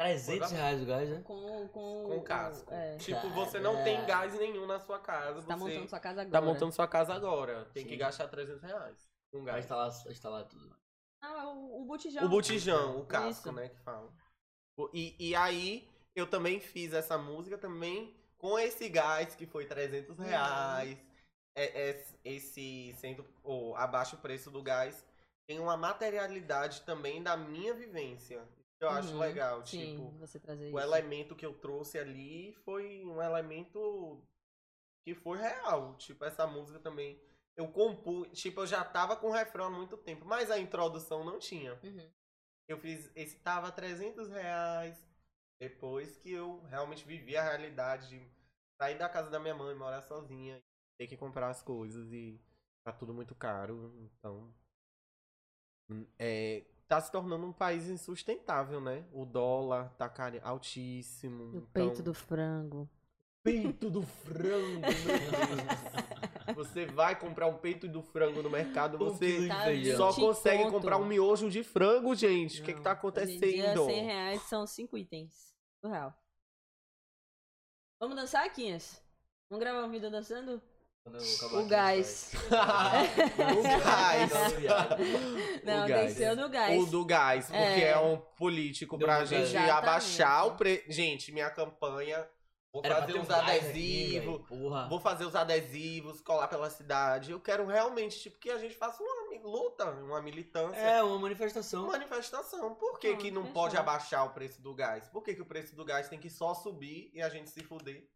trezentos reais o gás, né? Com, com, com casco. É, tipo, tá, você não é. tem gás nenhum na sua casa. Você tá montando sua casa agora. Tá montando sua casa agora. Tem Sim. que gastar trezentos reais com gás. Vai instalar, instalar tudo. Ah, o, o botijão. O botijão, o casco, Isso. né? Que fala. E, e aí, eu também fiz essa música também com esse gás que foi trezentos reais. Hum. É, é, esse sendo oh, abaixo o preço do gás. Tem uma materialidade também da minha vivência. Eu acho uhum, legal, sim, tipo, você trazer o isso. elemento que eu trouxe ali foi um elemento que foi real, tipo, essa música também, eu compus, tipo, eu já tava com o refrão há muito tempo, mas a introdução não tinha. Uhum. Eu fiz, esse tava trezentos reais, depois que eu realmente vivi a realidade de sair da casa da minha mãe, morar sozinha, ter que comprar as coisas e tá tudo muito caro, então... É... Tá se tornando um país insustentável, né? O dólar tá caro, altíssimo. O então... peito do frango. Peito do frango, meu Deus. Você vai comprar um peito do frango no mercado, você tá só consegue conto. comprar um miojo de frango, gente. O que que tá acontecendo? Hoje em dia, cem reais são cinco itens. Surreal. Vamos dançar, Quinhas? Vamos gravar um vídeo dançando? O gás. O gás. Não, tem que ser o do gás. O do gás, porque é, é um político pra gente exatamente. abaixar o preço. Gente, minha campanha. Vou Era fazer os adesivos. Aqui, vou fazer os adesivos, colar pela cidade. Eu quero realmente, tipo, que a gente faça uma luta, uma militância. É, uma manifestação. Manifestação. Por que, é que não pode abaixar o preço do gás? Por que, que o preço do gás tem que só subir e a gente se fuder?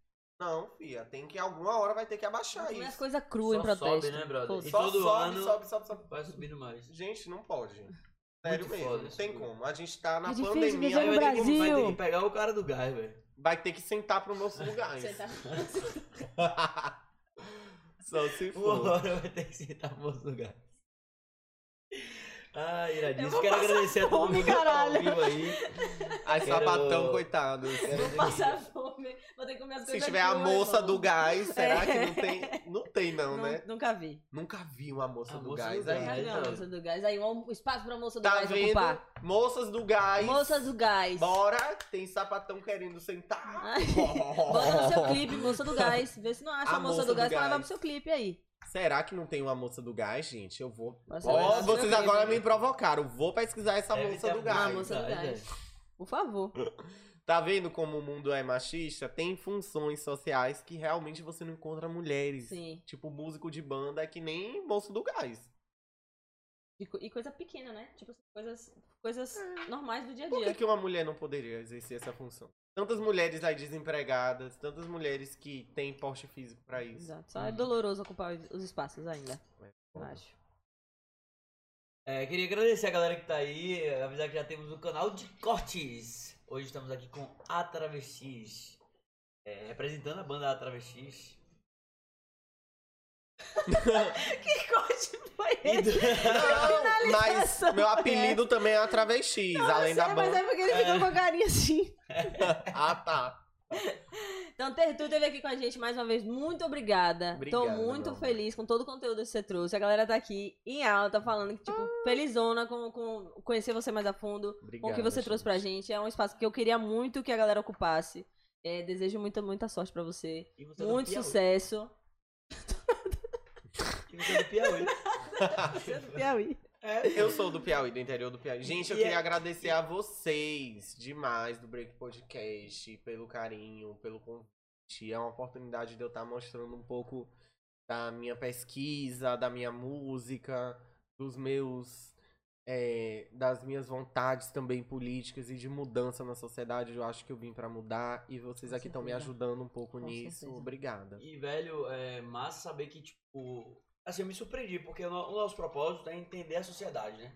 Não, filha, tem que alguma hora vai ter que abaixar não, isso. Mas coisa crua em protesto. Sobe, né, brother? E só todo sobe, ano sobe, sobe, sobe. Vai subindo mais. Gente, não pode. Sério Muito mesmo, não tem como. A gente tá na é pandemia. Vai ter, que, vai ter que pegar o cara do gás, velho. Vai ter que sentar pro nosso lugar. Sentar pro nosso lugar. Só se for. Uma hora vai ter que sentar pro nosso lugar. Ah, iradíssimo. Quero agradecer fome, a todo mundo que tá ao vivo aí. Ai, quero... sabatão, coitado. Quero... Vou passar fome. Vou ter que comer as coisas. Se tiver a moça do gás, será é. que não tem? Não tem, não, não, né? Nunca vi. Nunca vi uma moça, a do, moça gás do gás aí. Não, não. Moça do gás. Aí, um espaço pra moça do tá gás vendo? Ocupar. Moças do gás. Moças do gás. Bora, tem sapatão querendo sentar. Ai. Bora no seu clipe, moça do gás. Vê se não acha a, a moça, moça do, do gás, gás. Vai pro seu clipe aí. Será que não tem uma moça do gás, gente? Eu vou... Nossa, oh, vocês agora me provocaram. Vou pesquisar essa é, moça, do gás. moça do gás. Por favor. Tá vendo como o mundo é machista? Tem funções sociais que realmente você não encontra mulheres. Sim. Tipo, músico de banda é que nem moço do gás. E coisa pequena, né? Tipo, coisas, coisas é. normais do dia a dia. Por que que uma mulher não poderia exercer essa função? Tantas mulheres aí desempregadas, tantas mulheres que têm porte físico pra isso. Exato. Só hum. é doloroso ocupar os espaços ainda, eu acho. É, queria agradecer a galera que tá aí, avisar que já temos um canal de cortes. Hoje estamos aqui com A Travestis, é, representando a banda A Travestis. Que corte foi esse? Não, mas meu apelido é. também é A Travestis, não, além sei, da banda. Mas é porque ele ficou é. com a carinha assim. Ah, tá. Então, Tertu esteve aqui com a gente mais uma vez. Muito obrigada. Obrigado, tô muito mano. feliz com todo o conteúdo que você trouxe. A galera tá aqui em alta falando que, tipo, ah. felizona com, com conhecer você mais a fundo. Obrigado, com o que você gente. trouxe pra gente. É um espaço que eu queria muito que a galera ocupasse. É, desejo muita, muita sorte pra você. E você muito sucesso. Você é do Piauí. Você é do Piauí. É. Eu sou do Piauí, do interior do Piauí. Gente, eu queria agradecer a vocês demais do Break Podcast, pelo carinho, pelo convite. É uma oportunidade de eu estar mostrando um pouco da minha pesquisa, da minha música, dos meus... É, das minhas vontades também políticas e de mudança na sociedade. Eu acho que eu vim pra mudar e vocês aqui estão me ajudando um pouco Com nisso. Certeza. Obrigada. E, velho, é massa saber que, tipo... Assim, eu me surpreendi, porque o nosso propósito é entender a sociedade, né?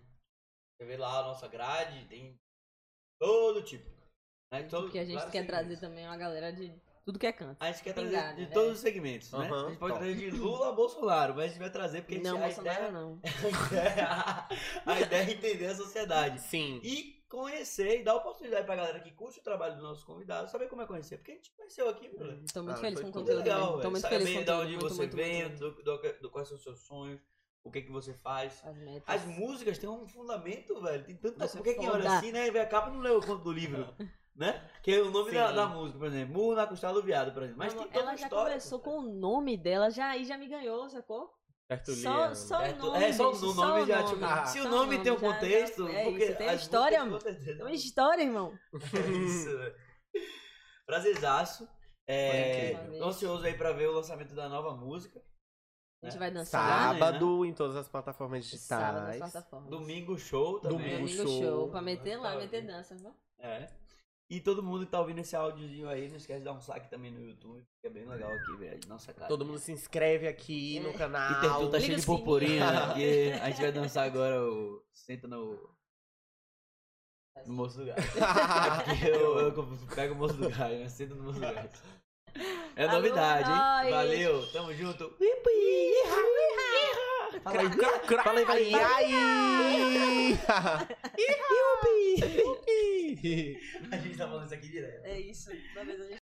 Você vê lá a nossa grade, tem todo tipo. Né? Todo, porque a gente quer segmentos. trazer também uma galera de tudo que é canto. A gente quer trazer Pingado, de né? todos os segmentos, uhum, né? A gente pode top. trazer de Lula a Bolsonaro, mas a gente vai trazer porque não, a gente... Bolsonaro, a ideia, não. A ideia é entender a sociedade. Sim. E conhecer e dar oportunidade pra galera que curte o trabalho dos nossos convidados, saber como é conhecer, porque a gente conheceu aqui, velho. Tô muito ah, feliz com o conteúdo. Legal, tô muito Sabe feliz com o conteúdo. Saber de onde você vem, do, do, do, quais são os seus sonhos, o que é que você faz. As, As músicas têm um fundamento, velho. Tem tanta coisa. Porque quem olha assim, né, vê a capa e não lê o conto do livro, né? Que é o nome da, da música, por exemplo. Murro na Costela do Viado, por exemplo. Mas tem toda Ela já história, começou com o nome dela, já aí já me ganhou, sacou? Tertuliana. Só, só o nome, é, só o nome, só já, nome. Tipo, ah, se o nome tem um contexto... Já, é porque isso, tem a história, mano. Tem uma história, irmão. É isso, velho. Prazerzaço. É, ansioso aí pra ver o lançamento da nova música. A gente vai dançar. Sábado, né? Em todas as plataformas digitais. Sábado, nas plataformas. Domingo show também. Domingo, Domingo show. show. Pra meter lá, tá meter dança, viu? É. E todo mundo que tá ouvindo esse áudiozinho aí, não esquece de dar um like também no YouTube, que é bem legal aqui, velho. Nossa, cara. Todo mundo se inscreve aqui é. no canal. E Tertu tá Liga cheio de purpurina, né? Porque a gente vai dançar agora o... Senta no... no moço do gás. eu, eu, eu pego o moço do gás, né? Senta no moço do gás. É a novidade, hein? Valeu, tamo junto. Fala aí, fala aí, fala aí. E aí? A gente tá falando isso aqui direto. É isso.